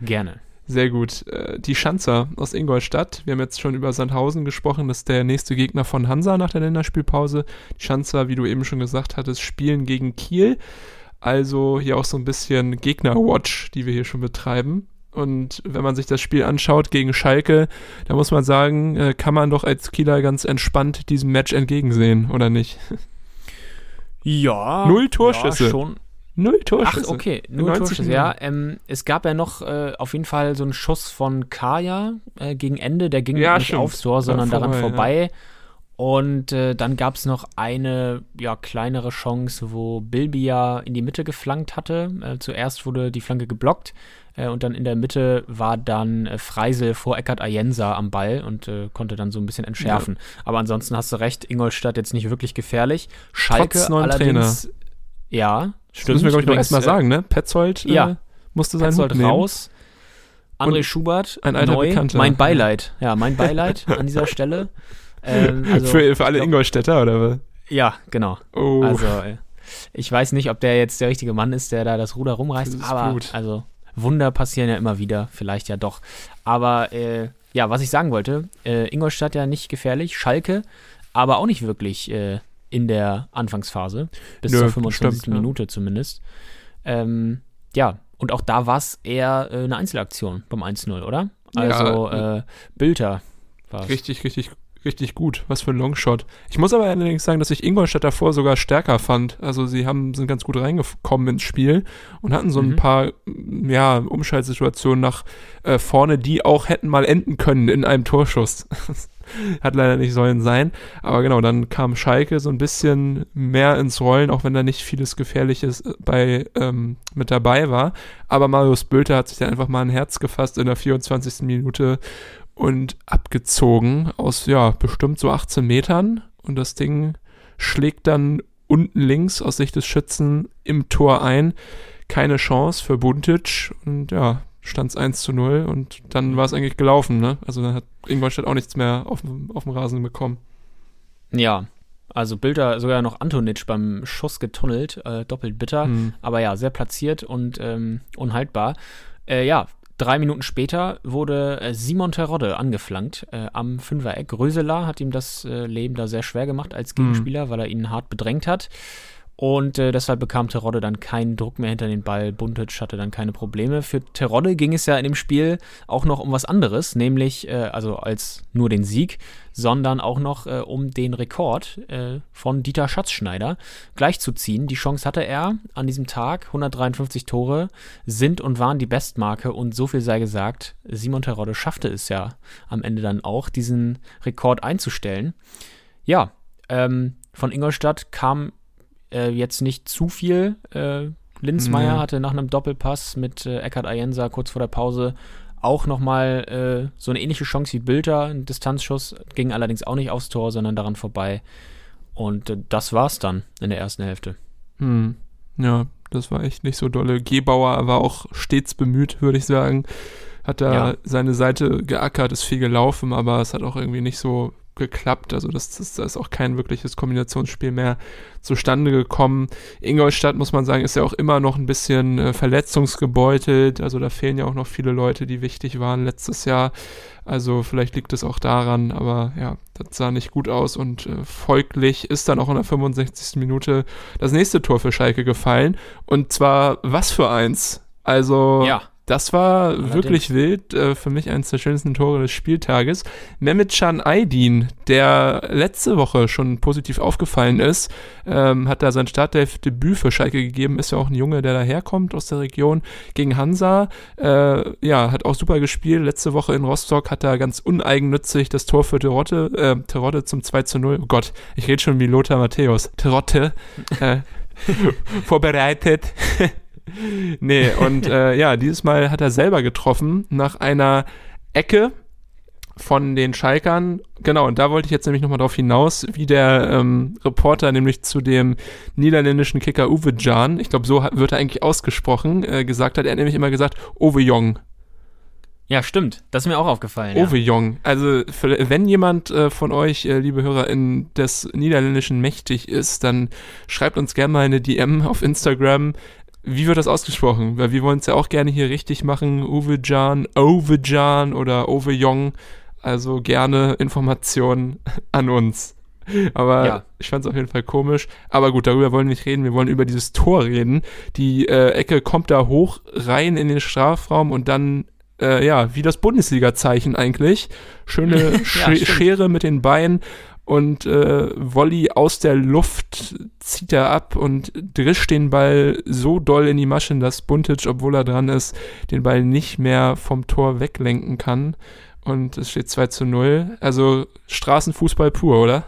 Gerne. Sehr gut. Die Schanzer aus Ingolstadt. Wir haben jetzt schon über Sandhausen gesprochen. Das ist der nächste Gegner von Hansa nach der Länderspielpause. Die Schanzer, wie du eben schon gesagt hattest, spielen gegen Kiel. Also hier auch so ein bisschen Gegner-Watch, die wir hier schon betreiben. Und wenn man sich das Spiel anschaut gegen Schalke, da muss man sagen, kann man doch als Kieler ganz entspannt diesem Match entgegensehen, oder nicht? Ja. 0 Torschüsse. Ja, schon. 0 Torschüsse. Ach, okay, 0 Torschüsse, ja. Es gab ja noch auf jeden Fall so einen Schuss von Kaya gegen Ende, der ging nicht aufs Tor, sondern daran vorbei. Ja. Und dann gab es noch eine kleinere Chance, wo Bilbia in die Mitte geflankt hatte. Zuerst wurde die Flanke geblockt. Und dann in der Mitte war dann Freisel vor Eckart Ayensa am Ball und konnte dann so ein bisschen entschärfen. Ja. Aber ansonsten hast du recht, Ingolstadt jetzt nicht wirklich gefährlich. Schalke trotz neuen allerdings Trainer. Ja, stimmt. Das müssen wir, glaube ich, noch erstmal sagen, ne? Petzold musste sein Petzold raus. André Schubert, ein alter Bekannter. Mein Beileid. Ja, mein Beileid an dieser Stelle. Also, für alle Ingolstädter, oder was? Ja, genau. Oh. Also, ich weiß nicht, ob der jetzt der richtige Mann ist, der da das Ruder rumreißt, das ist aber gut. Also Wunder passieren ja immer wieder, vielleicht ja doch. Aber ja, was ich sagen wollte, Ingolstadt ja nicht gefährlich, Schalke aber auch nicht wirklich in der Anfangsphase, bis zur 25. Stimmt, Minute zumindest. Ja, und auch da war es eher eine Einzelaktion beim 1-0, oder? Also ja, Bülter war es. Richtig gut. Was für ein Longshot. Ich muss aber allerdings sagen, dass ich Ingolstadt davor sogar stärker fand. Also sie sind ganz gut reingekommen ins Spiel und hatten so ein paar Umschaltsituationen nach vorne, die auch hätten mal enden können in einem Torschuss. Hat leider nicht sollen sein. Aber genau, dann kam Schalke so ein bisschen mehr ins Rollen, auch wenn da nicht vieles Gefährliches mit dabei war. Aber Marius Bülter hat sich dann einfach mal ein Herz gefasst in der 24. Minute und abgezogen aus, bestimmt so 18 Metern. Und das Ding schlägt dann unten links aus Sicht des Schützen im Tor ein. Keine Chance für Buntic. Und ja, stand es 1-0 und dann war es eigentlich gelaufen, ne? Also dann hat Ingolstadt auch nichts mehr auf dem Rasen bekommen. Ja, also Bülter sogar noch Antonitsch beim Schuss getunnelt, doppelt bitter. Aber ja, sehr platziert und unhaltbar. 3 Minuten später wurde Simon Terodde angeflankt am Fünfer-Eck. Röseler hat ihm das Leben da sehr schwer gemacht als Gegenspieler, weil er ihn hart bedrängt hat. Und deshalb bekam Terodde dann keinen Druck mehr hinter den Ball. Buntic hatte dann keine Probleme. Für Terodde ging es ja in dem Spiel auch noch um was anderes, nämlich als nur den Sieg, sondern auch noch um den Rekord von Dieter Schatzschneider gleichzuziehen. Die Chance hatte er an diesem Tag. 153 Tore sind und waren die Bestmarke und so viel sei gesagt, Simon Terodde schaffte es ja am Ende dann auch, diesen Rekord einzustellen. Ja, von Ingolstadt kam jetzt nicht zu viel. Linzmeier hatte nach einem Doppelpass mit Eckart Ayensa kurz vor der Pause auch nochmal so eine ähnliche Chance wie Bülter, ein Distanzschuss, ging allerdings auch nicht aufs Tor, sondern daran vorbei. Und das war's dann in der ersten Hälfte. Ja, das war echt nicht so dolle. Gebauer war auch stets bemüht, würde ich sagen. Hat da seine Seite geackert, ist viel gelaufen, aber es hat auch irgendwie nicht so geklappt, also da ist auch kein wirkliches Kombinationsspiel mehr zustande gekommen. Ingolstadt, muss man sagen, ist ja auch immer noch ein bisschen verletzungsgebeutelt, also da fehlen ja auch noch viele Leute, die wichtig waren letztes Jahr, also vielleicht liegt es auch daran, aber ja, das sah nicht gut aus und folglich ist dann auch in der 65. Minute das nächste Tor für Schalke gefallen und zwar was für eins, also ja. Das war allerdings wirklich wild, für mich eines der schönsten Tore des Spieltages. Mehmetcan Aydin, der letzte Woche schon positiv aufgefallen ist, hat da sein Startelfdebüt für Schalke gegeben, ist ja auch ein Junge, der daherkommt aus der Region gegen Hansa. Hat auch super gespielt, letzte Woche in Rostock hat er ganz uneigennützig das Tor für Terodde zum 2-0, oh Gott, ich rede schon wie Lothar Matthäus, Terodde, vorbereitet. Nee, und dieses Mal hat er selber getroffen nach einer Ecke von den Schalkern. Genau, und da wollte ich jetzt nämlich nochmal drauf hinaus, wie der Reporter nämlich zu dem niederländischen Kicker Uwe Jan, ich glaube, so wird er eigentlich ausgesprochen, gesagt hat. Er hat nämlich immer gesagt, Uwe Jong. Ja, stimmt. Das ist mir auch aufgefallen. Uwe Jong. Also, wenn jemand von euch, liebe HörerInnen, des Niederländischen mächtig ist, dann schreibt uns gerne mal eine DM auf Instagram. Wie wird das ausgesprochen? Weil wir wollen es ja auch gerne hier richtig machen. Uwe Jan oder Uwe Jong. Also gerne Informationen an uns. Aber ich fand es auf jeden Fall komisch. Aber gut, darüber wollen wir nicht reden. Wir wollen über dieses Tor reden. Die Ecke kommt da hoch, rein in den Strafraum und dann, wie das Bundesliga-Zeichen eigentlich. Schöne Schere mit den Beinen. Und Volley aus der Luft zieht er ab und drischt den Ball so doll in die Maschen, dass Buntic, obwohl er dran ist, den Ball nicht mehr vom Tor weglenken kann. Und es steht 2-0. Also Straßenfußball pur, oder?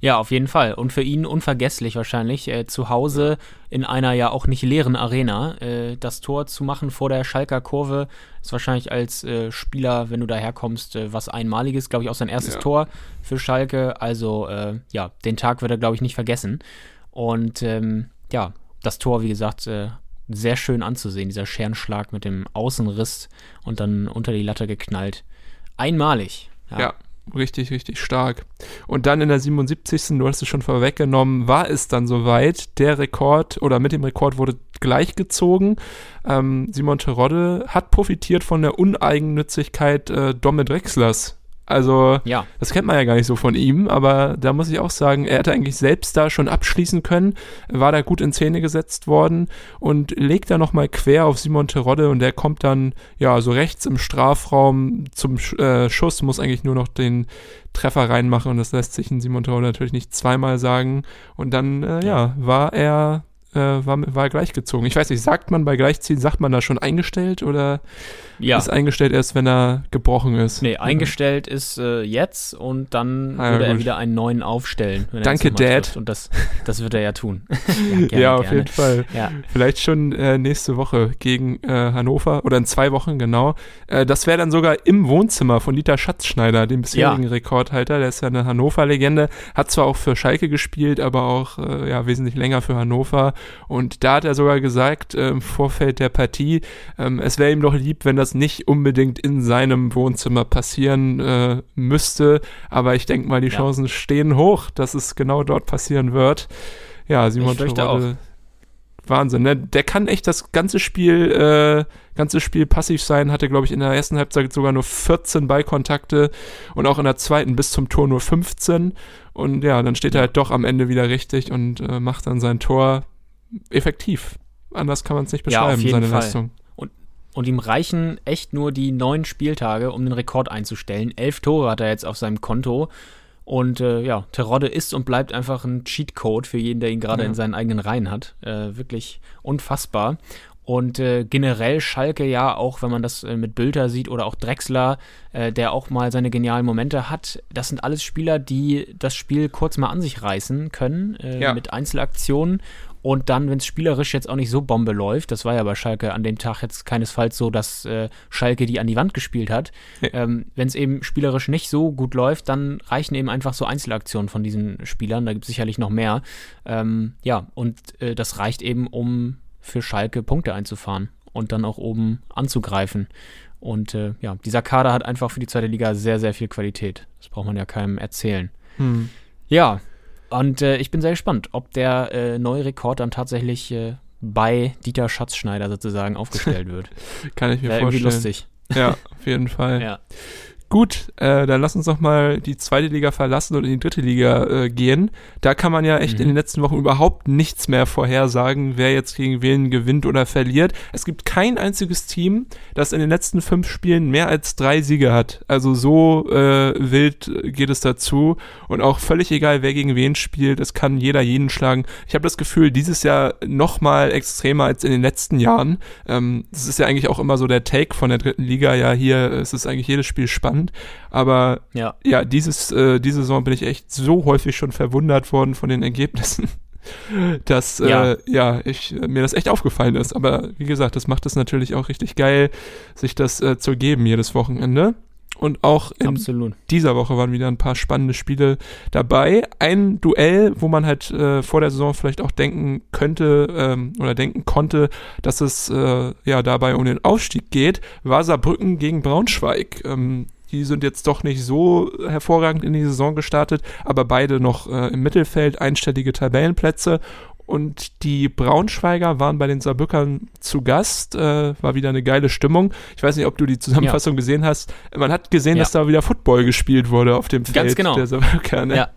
Ja, auf jeden Fall. Und für ihn unvergesslich wahrscheinlich, zu Hause in einer ja auch nicht leeren Arena das Tor zu machen vor der Schalker Kurve, ist wahrscheinlich als Spieler, wenn du daherkommst, was Einmaliges. Glaube ich auch sein erstes Tor für Schalke. Also ja, den Tag wird er, glaube ich, nicht vergessen. Und ja, das Tor, wie gesagt, sehr schön anzusehen. Dieser Scherenschlag mit dem Außenriss und dann unter die Latte geknallt. Einmalig. Ja. Richtig, richtig stark. Und dann in der 77., du hast es schon vorweggenommen, war es dann soweit. Der Rekord oder mit dem Rekord wurde gleichgezogen. Simon Terodde hat profitiert von der Uneigennützigkeit Domme Drechslers. Also, das kennt man ja gar nicht so von ihm, aber da muss ich auch sagen, er hätte eigentlich selbst da schon abschließen können, war da gut in Szene gesetzt worden und legt da nochmal quer auf Simon Terodde und der kommt dann, ja, so rechts im Strafraum zum Schuss, muss eigentlich nur noch den Treffer reinmachen und das lässt sich in Simon Terodde natürlich nicht zweimal sagen und dann, war gleichgezogen. Ich weiß nicht, sagt man bei Gleichziehen, sagt man da schon eingestellt oder ist eingestellt erst, wenn er gebrochen ist? Nee, eingestellt ist jetzt und dann würde er wieder einen neuen aufstellen. Wenn Danke, Dad. Und das wird er ja tun. Gerne. Jeden Fall. Ja. Vielleicht schon nächste Woche gegen Hannover oder in 2 Wochen, genau. Das wäre dann sogar im Wohnzimmer von Dieter Schatzschneider, dem bisherigen Rekordhalter. Der ist ja eine Hannover-Legende. Hat zwar auch für Schalke gespielt, aber auch wesentlich länger für Hannover. Und da hat er sogar gesagt, im Vorfeld der Partie, es wäre ihm doch lieb, wenn das nicht unbedingt in seinem Wohnzimmer passieren müsste. Aber ich denke mal, die Chancen stehen hoch, dass es genau dort passieren wird. Ja, Simon Terodde, Wahnsinn, ne? Der kann echt das ganze Spiel passiv sein, hatte, glaube ich, in der ersten Halbzeit sogar nur 14 Ballkontakte und auch in der zweiten bis zum Tor nur 15. Und ja, dann steht er halt doch am Ende wieder richtig und macht dann sein Tor. Effektiv. Anders kann man es nicht beschreiben, auf jeden seine Fall. Leistung. Und ihm reichen echt nur die 9 Spieltage, um den Rekord einzustellen. 11 Tore hat er jetzt auf seinem Konto. Und Terodde ist und bleibt einfach ein Cheatcode für jeden, der ihn gerade in seinen eigenen Reihen hat. Wirklich unfassbar. Und generell Schalke ja auch, wenn man das mit Bülter sieht oder auch Drechsler, der auch mal seine genialen Momente hat, das sind alles Spieler, die das Spiel kurz mal an sich reißen können mit Einzelaktionen. Und dann, wenn es spielerisch jetzt auch nicht so Bombe läuft, das war ja bei Schalke an dem Tag jetzt keinesfalls so, dass Schalke die an die Wand gespielt hat. Wenn es eben spielerisch nicht so gut läuft, dann reichen eben einfach so Einzelaktionen von diesen Spielern. Da gibt es sicherlich noch mehr. Das reicht eben, um für Schalke Punkte einzufahren und dann auch oben anzugreifen. Und dieser Kader hat einfach für die zweite Liga sehr, sehr viel Qualität. Das braucht man ja keinem erzählen. Ja, und ich bin sehr gespannt, ob der neue Rekord dann tatsächlich bei Dieter Schatzschneider sozusagen aufgestellt wird. Kann ich mir vorstellen. Irgendwie lustig. Ja, auf jeden Fall. Gut, dann lass uns noch mal die zweite Liga verlassen und in die dritte Liga gehen. Da kann man ja echt in den letzten Wochen überhaupt nichts mehr vorhersagen, wer jetzt gegen wen gewinnt oder verliert. Es gibt kein einziges Team, das in den letzten 5 Spielen mehr als 3 Siege hat. Also so wild geht es dazu. Und auch völlig egal, wer gegen wen spielt, es kann jeder jeden schlagen. Ich habe das Gefühl, dieses Jahr noch mal extremer als in den letzten Jahren. Das ist ja eigentlich auch immer so der Take von der dritten Liga. Ja, hier ist es eigentlich jedes Spiel spannend. Aber diese Saison bin ich echt so häufig schon verwundert worden von den Ergebnissen, dass mir das echt aufgefallen ist. Aber wie gesagt, das macht es natürlich auch richtig geil, sich das zu geben jedes Wochenende. Und auch in dieser Woche waren wieder ein paar spannende Spiele dabei. Ein Duell, wo man halt vor der Saison vielleicht auch denken könnte oder denken konnte, dass es dabei um den Aufstieg geht, war Saarbrücken gegen Braunschweig. Die sind jetzt doch nicht so hervorragend in die Saison gestartet, aber beide noch im Mittelfeld, einstellige Tabellenplätze. Und die Braunschweiger waren bei den Saarbrückern zu Gast, war wieder eine geile Stimmung. Ich weiß nicht, ob du die Zusammenfassung gesehen hast. Man hat gesehen, dass da wieder Football gespielt wurde auf dem Feld der Saarbrücker. Ne? Ja,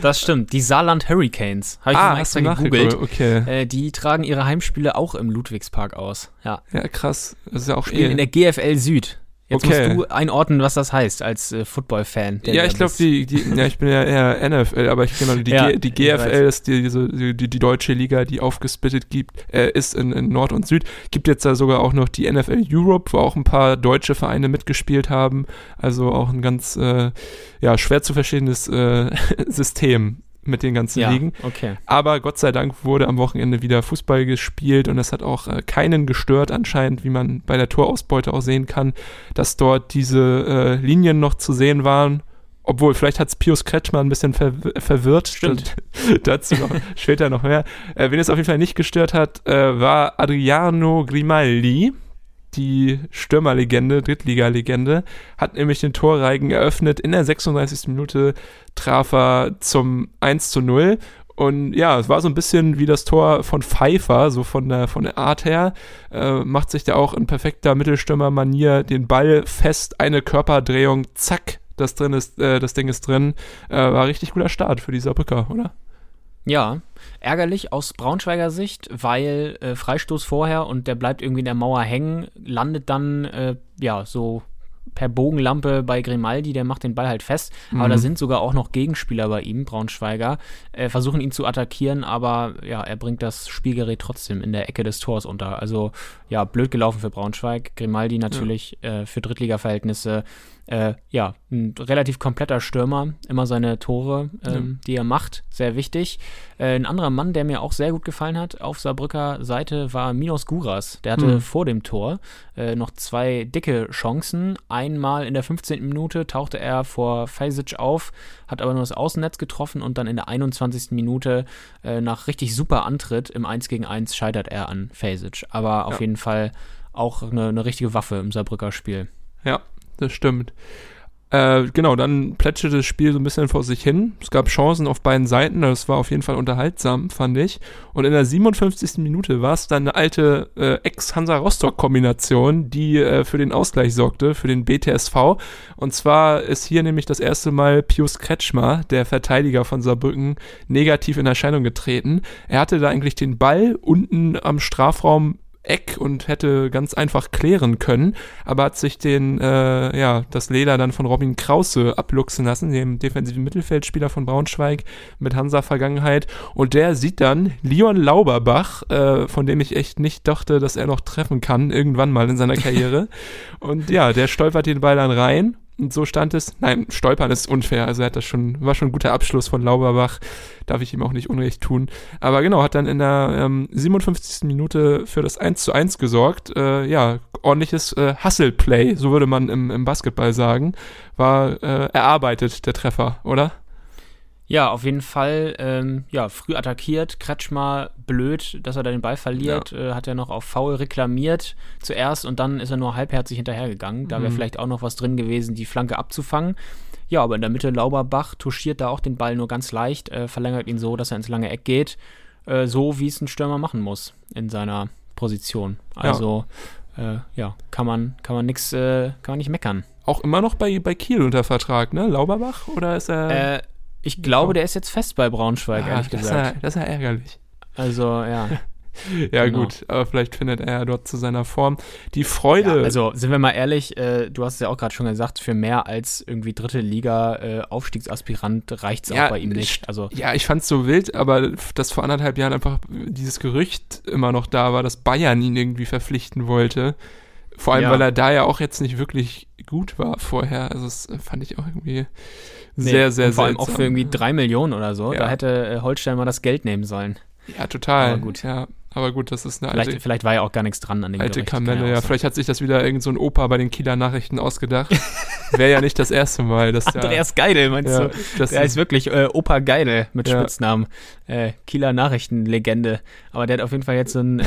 das stimmt. Die Saarland Hurricanes, habe ich mal extra gegoogelt. Okay. Die tragen ihre Heimspiele auch im Ludwigspark aus. Ja, krass. Das ist ja auch spielen in der GFL Süd. Jetzt okay. Musst du einordnen, was das heißt als Football-Fan. Ja, ich glaube, ich bin ja eher NFL, aber ich kenne die GFL, ist die deutsche Liga, die aufgesplittet ist in Nord und Süd. Gibt jetzt da sogar auch noch die NFL Europe, wo auch ein paar deutsche Vereine mitgespielt haben. Also auch ein ganz schwer zu verstehendes System mit den ganzen Ligen. Okay. Aber Gott sei Dank wurde am Wochenende wieder Fußball gespielt und das hat auch keinen gestört anscheinend, wie man bei der Torausbeute auch sehen kann, dass dort diese Linien noch zu sehen waren. Obwohl, vielleicht hat es Pius Kretschmann ein bisschen verwirrt. Stimmt. Dazu noch, später noch mehr. Wen es auf jeden Fall nicht gestört hat, war Adriano Grimaldi, die Stürmerlegende, Drittliga-Legende, hat nämlich den Torreigen eröffnet. In der 36. Minute traf er zum 1:0. Und ja, es war so ein bisschen wie das Tor von Pfeiffer, so von der Art her. Macht sich da auch in perfekter Mittelstürmer-Manier den Ball fest, eine Körperdrehung, zack, das Ding ist drin. War ein richtig guter Start für die Saarbrücker, oder? Ja, ärgerlich aus Braunschweiger Sicht, weil Freistoß vorher und der bleibt irgendwie in der Mauer hängen, landet dann so per Bogenlampe bei Grimaldi, der macht den Ball halt fest, aber da sind sogar auch noch Gegenspieler bei ihm, Braunschweiger, versuchen ihn zu attackieren, aber ja, er bringt das Spielgerät trotzdem in der Ecke des Tors unter. Also ja, blöd gelaufen für Braunschweig, Grimaldi natürlich für Drittliga-Verhältnisse ein relativ kompletter Stürmer, immer seine Tore, die er macht, sehr wichtig. Ein anderer Mann, der mir auch sehr gut gefallen hat, auf Saarbrücker Seite, war Minos Guras. Der hatte vor dem Tor noch zwei dicke Chancen. Einmal in der 15. Minute tauchte er vor Fajsic auf, hat aber nur das Außennetz getroffen und dann in der 21. Minute nach richtig super Antritt im 1-gegen-1 scheitert er an Fajsic. Aber auf jeden Fall auch eine richtige Waffe im Saarbrücker Spiel. Ja. Das stimmt. Genau, dann plätscherte das Spiel so ein bisschen vor sich hin. Es gab Chancen auf beiden Seiten, das war auf jeden Fall unterhaltsam, fand ich. Und in der 57. Minute war es dann eine alte Ex-Hansa Rostock-Kombination, die für den Ausgleich sorgte, für den BTSV. Und zwar ist hier nämlich das erste Mal Pius Kretschmer, der Verteidiger von Saarbrücken, negativ in Erscheinung getreten. Er hatte da eigentlich den Ball unten am Strafraum Eck und hätte ganz einfach klären können, aber hat sich das Leder dann von Robin Krause abluchsen lassen, dem defensiven Mittelfeldspieler von Braunschweig mit Hansa-Vergangenheit, und der sieht dann Leon Lauberbach, von dem ich echt nicht dachte, dass er noch treffen kann, irgendwann mal in seiner Karriere, und ja, der stolpert den Ball dann rein. Und so stand es. Nein, stolpern ist unfair. Also er hat war schon ein guter Abschluss von Lauberbach. Darf ich ihm auch nicht unrecht tun. Aber genau, hat dann in der 57. Minute für das 1:1 gesorgt. Ordentliches Hustle-Play, so würde man im Basketball sagen. War erarbeitet, der Treffer, oder? Ja, auf jeden Fall, früh attackiert, Kretschmer blöd, dass er da den Ball verliert, hat er noch auf Foul reklamiert zuerst und dann ist er nur halbherzig hinterhergegangen, da wäre vielleicht auch noch was drin gewesen, die Flanke abzufangen. Ja, aber in der Mitte Lauberbach touchiert da auch den Ball nur ganz leicht, verlängert ihn so, dass er ins lange Eck geht, so wie es ein Stürmer machen muss in seiner Position. Also, kann man nicht meckern. Auch immer noch bei Kiel unter Vertrag, ne, Lauberbach, oder ist er... Ich glaube, der ist jetzt fest bei Braunschweig, ehrlich gesagt. Das ist ja ärgerlich. Also, ja. Ja, genau. Gut, aber vielleicht findet er dort zu seiner Form die Freude. Ja, also, sind wir mal ehrlich, du hast es ja auch gerade schon gesagt, für mehr als irgendwie dritte Liga Aufstiegsaspirant reicht es auch bei ihm nicht. Also, ja, ich fand es so wild, aber dass vor 1,5 Jahren einfach dieses Gerücht immer noch da war, dass Bayern ihn irgendwie verpflichten wollte. Vor allem, weil er da ja auch jetzt nicht wirklich gut war vorher. Also das fand ich auch irgendwie sehr, sehr seltsam. Vor allem auch für irgendwie 3 Millionen oder so. Ja. Da hätte Holstein mal das Geld nehmen sollen. Ja, total. Aber gut. Ja, aber gut, das ist eine alte... Vielleicht war ja auch gar nichts dran an dem Gerücht. Alte Kamelle, ja. Vielleicht hat sich das wieder irgend so ein Opa bei den Kieler Nachrichten ausgedacht. Wäre ja nicht das erste Mal, dass der... Andreas Geidel, meinst du? Der heißt wirklich Opa Geidel mit Spitznamen. Kieler Nachrichtenlegende. Aber der hat auf jeden Fall jetzt so einen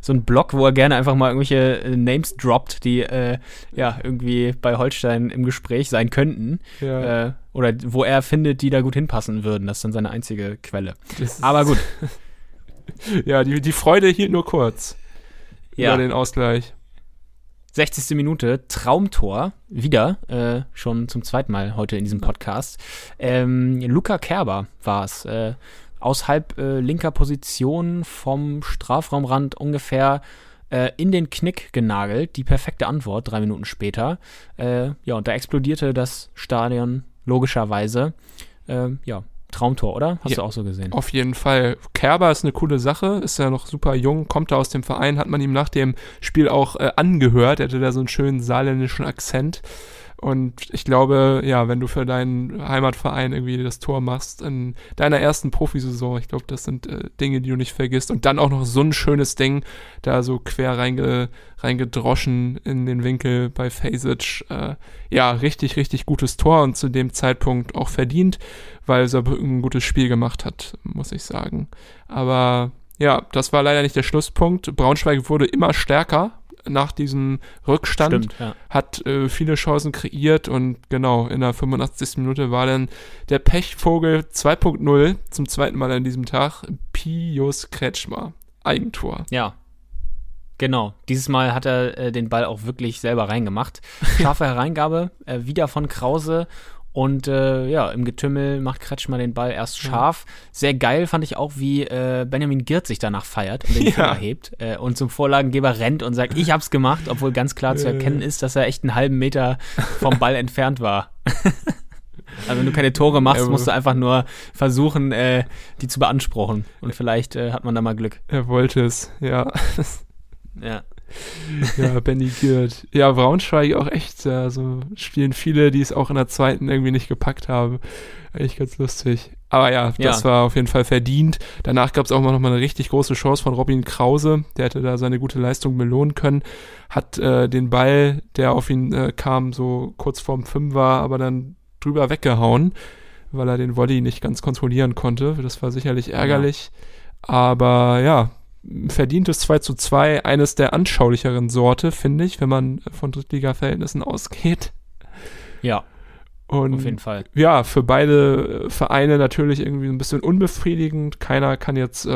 so einen Blog, wo er gerne einfach mal irgendwelche Names droppt, die irgendwie bei Holstein im Gespräch sein könnten. Ja. Oder wo er findet, die da gut hinpassen würden. Das ist dann seine einzige Quelle. Aber gut. Ja, die Freude hielt nur kurz über den Ausgleich. 60. Minute, Traumtor, wieder, schon zum zweiten Mal heute in diesem Podcast. Luca Kerber war es, aus halb linker Position vom Strafraumrand ungefähr in den Knick genagelt. Die perfekte Antwort 3 Minuten später. Ja, und da explodierte das Stadion logischerweise. Ja, Traumtor, oder? Hast du auch so gesehen? Auf jeden Fall. Kerber ist eine coole Sache, ist ja noch super jung, kommt da aus dem Verein, hat man ihm nach dem Spiel auch angehört. Er hatte da so einen schönen saarländischen Akzent. Und ich glaube, ja, wenn du für deinen Heimatverein irgendwie das Tor machst in deiner ersten Profisaison, ich glaube, das sind Dinge, die du nicht vergisst. Und dann auch noch so ein schönes Ding, da so quer reingedroschen in den Winkel bei Fasic. Ja, richtig, richtig gutes Tor und zu dem Zeitpunkt auch verdient, weil Saarbrücken ein gutes Spiel gemacht hat, muss ich sagen. Aber ja, das war leider nicht der Schlusspunkt. Braunschweig wurde immer stärker nach diesem Rückstand, hat viele Chancen kreiert und genau, in der 85. Minute war dann der Pechvogel 2.0 zum zweiten Mal an diesem Tag, Pius Kretschmer, Eigentor. Ja, genau. Dieses Mal hat er den Ball auch wirklich selber reingemacht. Scharfe Hereingabe, wieder von Krause und ja, im Getümmel macht Kretschmer den Ball erst scharf. Sehr geil fand ich auch, wie Benjamin Girt sich danach feiert und den Finger hebt und zum Vorlagengeber rennt und sagt, ich hab's gemacht, obwohl ganz klar zu erkennen ist, dass er echt einen halben Meter vom Ball entfernt war. Also wenn du keine Tore machst, musst du einfach nur versuchen, die zu beanspruchen. Und vielleicht hat man da mal Glück. Er wollte es, ja. Ja, Benny Giert. Ja, Braunschweig auch echt, also spielen viele, die es auch in der zweiten irgendwie nicht gepackt haben. Eigentlich ganz lustig. Aber ja, das war auf jeden Fall verdient. Danach gab es auch noch mal eine richtig große Chance von Robin Krause. Der hätte da seine gute Leistung belohnen können. Hat den Ball, der auf ihn kam, so kurz vorm 5 war, aber dann drüber weggehauen, weil er den Volley nicht ganz kontrollieren konnte. Das war sicherlich ärgerlich. Ja. Aber ja, verdientes 2:2, eines der anschaulicheren Sorte, finde ich, wenn man von Drittliga-Verhältnissen ausgeht. Ja, und auf jeden Fall. Ja, für beide Vereine natürlich irgendwie ein bisschen unbefriedigend. Keiner kann jetzt,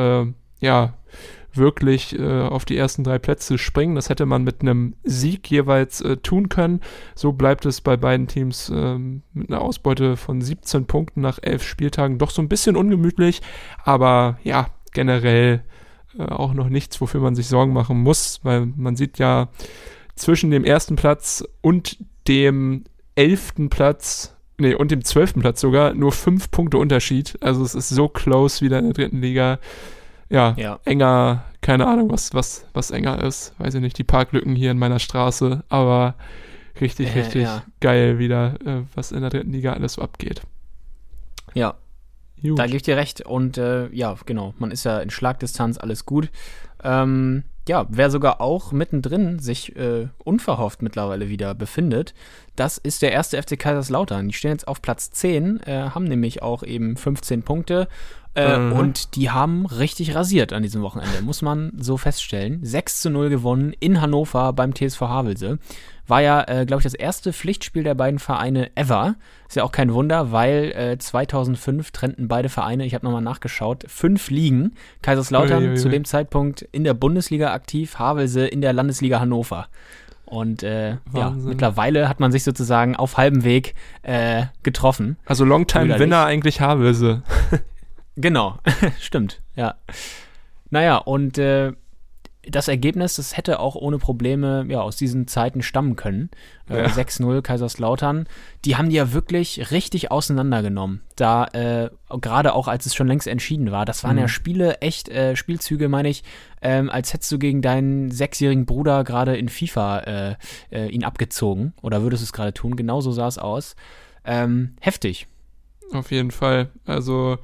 wirklich auf die ersten 3 Plätze springen. Das hätte man mit einem Sieg jeweils tun können. So bleibt es bei beiden Teams mit einer Ausbeute von 17 Punkten nach 11 Spieltagen doch so ein bisschen ungemütlich. Aber ja, generell auch noch nichts, wofür man sich Sorgen machen muss, weil man sieht ja zwischen dem ersten Platz und dem 11. Platz, und dem 12. Platz sogar, nur 5 Punkte Unterschied. Also es ist so close wieder in der dritten Liga. Ja, enger, keine Ahnung, was enger ist. Weiß ich nicht, die Parklücken hier in meiner Straße, aber richtig geil wieder, was in der dritten Liga alles so abgeht. Ja. Gut. Da gebe ich dir recht und genau, man ist ja in Schlagdistanz, alles gut. Wer sogar auch mittendrin sich unverhofft mittlerweile wieder befindet, das ist der 1. FC Kaiserslautern. Die stehen jetzt auf Platz 10, haben nämlich auch eben 15 Punkte und die haben richtig rasiert an diesem Wochenende, muss man so feststellen. 6:0 gewonnen in Hannover beim TSV Havelse. War ja, glaube ich, das erste Pflichtspiel der beiden Vereine ever. Ist ja auch kein Wunder, weil 2005 trennten beide Vereine, ich habe nochmal nachgeschaut, 5 Ligen. Kaiserslautern zu dem Zeitpunkt in der Bundesliga aktiv, Havelse in der Landesliga Hannover. Und mittlerweile hat man sich sozusagen auf halbem Weg getroffen. Also Longtime-Winner eigentlich Havelse. Genau, stimmt, ja. Naja, und das Ergebnis, das hätte auch ohne Probleme aus diesen Zeiten stammen können. 6:0 Kaiserslautern. Die haben die ja wirklich richtig auseinandergenommen. Da, gerade auch, als es schon längst entschieden war. Das waren ja Spielzüge, meine ich, als hättest du gegen deinen 6-jährigen Bruder gerade in FIFA ihn abgezogen. Oder würdest du es gerade tun? Genauso sah es aus. Heftig. Auf jeden Fall. Also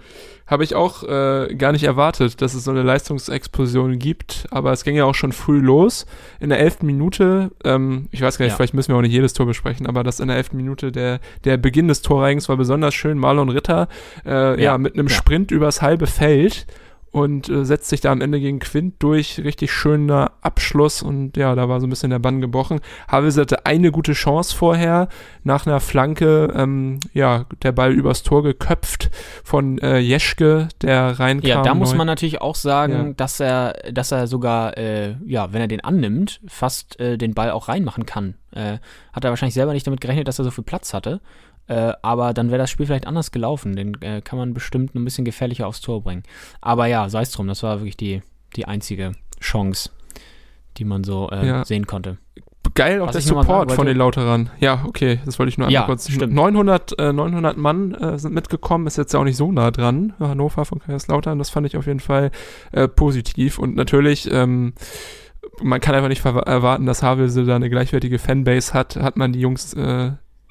habe ich auch gar nicht erwartet, dass es so eine Leistungsexplosion gibt. Aber es ging ja auch schon früh los. In der 11. Minute, ich weiß gar nicht, vielleicht müssen wir auch nicht jedes Tor besprechen, aber das in der 11. Minute, der Beginn des Torreigens war besonders schön. Marlon Ritter mit einem Sprint übers halbe Feld und setzt sich da am Ende gegen Quint durch. Richtig schöner Abschluss und da war so ein bisschen der Bann gebrochen. Havels hatte eine gute Chance vorher, nach einer Flanke, der Ball übers Tor geköpft von Jeschke, der reinkam. Ja, da muss man natürlich auch sagen, dass er sogar, wenn er den annimmt, fast den Ball auch reinmachen kann. Hat er wahrscheinlich selber nicht damit gerechnet, dass er so viel Platz hatte. Aber dann wäre das Spiel vielleicht anders gelaufen. Den kann man bestimmt ein bisschen gefährlicher aufs Tor bringen. Aber ja, sei es drum, das war wirklich die einzige Chance, die man so sehen konnte. Geil, auch der Support von den Lauterern. Ja, okay, das wollte ich nur einmal kurz. 900 Mann sind mitgekommen, ist jetzt ja auch nicht so nah dran. Hannover von Kaiserslautern, das fand ich auf jeden Fall positiv. Und natürlich, man kann einfach nicht erwarten, dass Havelse da eine gleichwertige Fanbase hat. Hat man die Jungs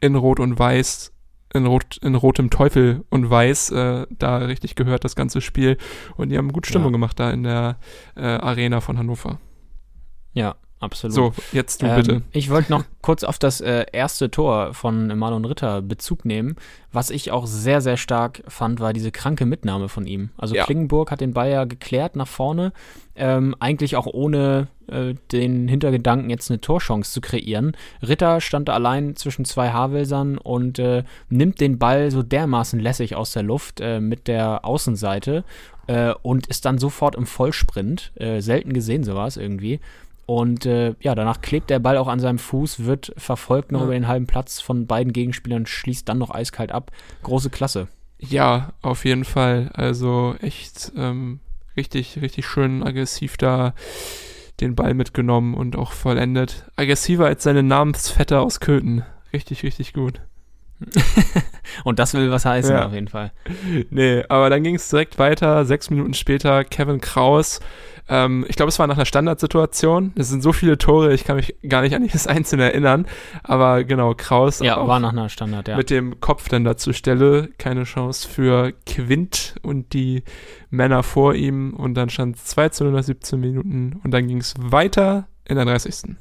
in Rot und Weiß, in rotem Teufel und Weiß da richtig gehört, das ganze Spiel. Und die haben gut Stimmung gemacht da in der Arena von Hannover. Ja, absolut. So, jetzt du bitte. Ich wollte noch kurz auf das erste Tor von Marlon Ritter Bezug nehmen. Was ich auch sehr, sehr stark fand, war diese kranke Mitnahme von ihm. Also Klingenburg hat den Ball ja geklärt nach vorne. Eigentlich auch ohne den Hintergedanken, jetzt eine Torchance zu kreieren. Ritter stand da allein zwischen zwei Havelsern und nimmt den Ball so dermaßen lässig aus der Luft mit der Außenseite und ist dann sofort im Vollsprint. Selten gesehen sowas irgendwie. Und danach klebt der Ball auch an seinem Fuß, wird verfolgt noch über den halben Platz von beiden Gegenspielern, schließt dann noch eiskalt ab. Große Klasse. Ja, auf jeden Fall. Also echt richtig, richtig schön aggressiv da den Ball mitgenommen und auch vollendet. Aggressiver als seine Namensvetter aus Köthen. Richtig, richtig gut. Und das will was heißen, auf jeden Fall. Nee, aber dann ging es direkt weiter. 6 Minuten später, Kevin Kraus. Ich glaube, es war nach einer Standardsituation. Es sind so viele Tore, ich kann mich gar nicht an jedes einzelne erinnern. Aber genau, Kraus war nach einer Standard, mit dem Kopf dann da zur Stelle. Keine Chance für Quint und die Männer vor ihm. Und dann stand 2:0 nach 17 Minuten. Und dann ging es weiter in der 30.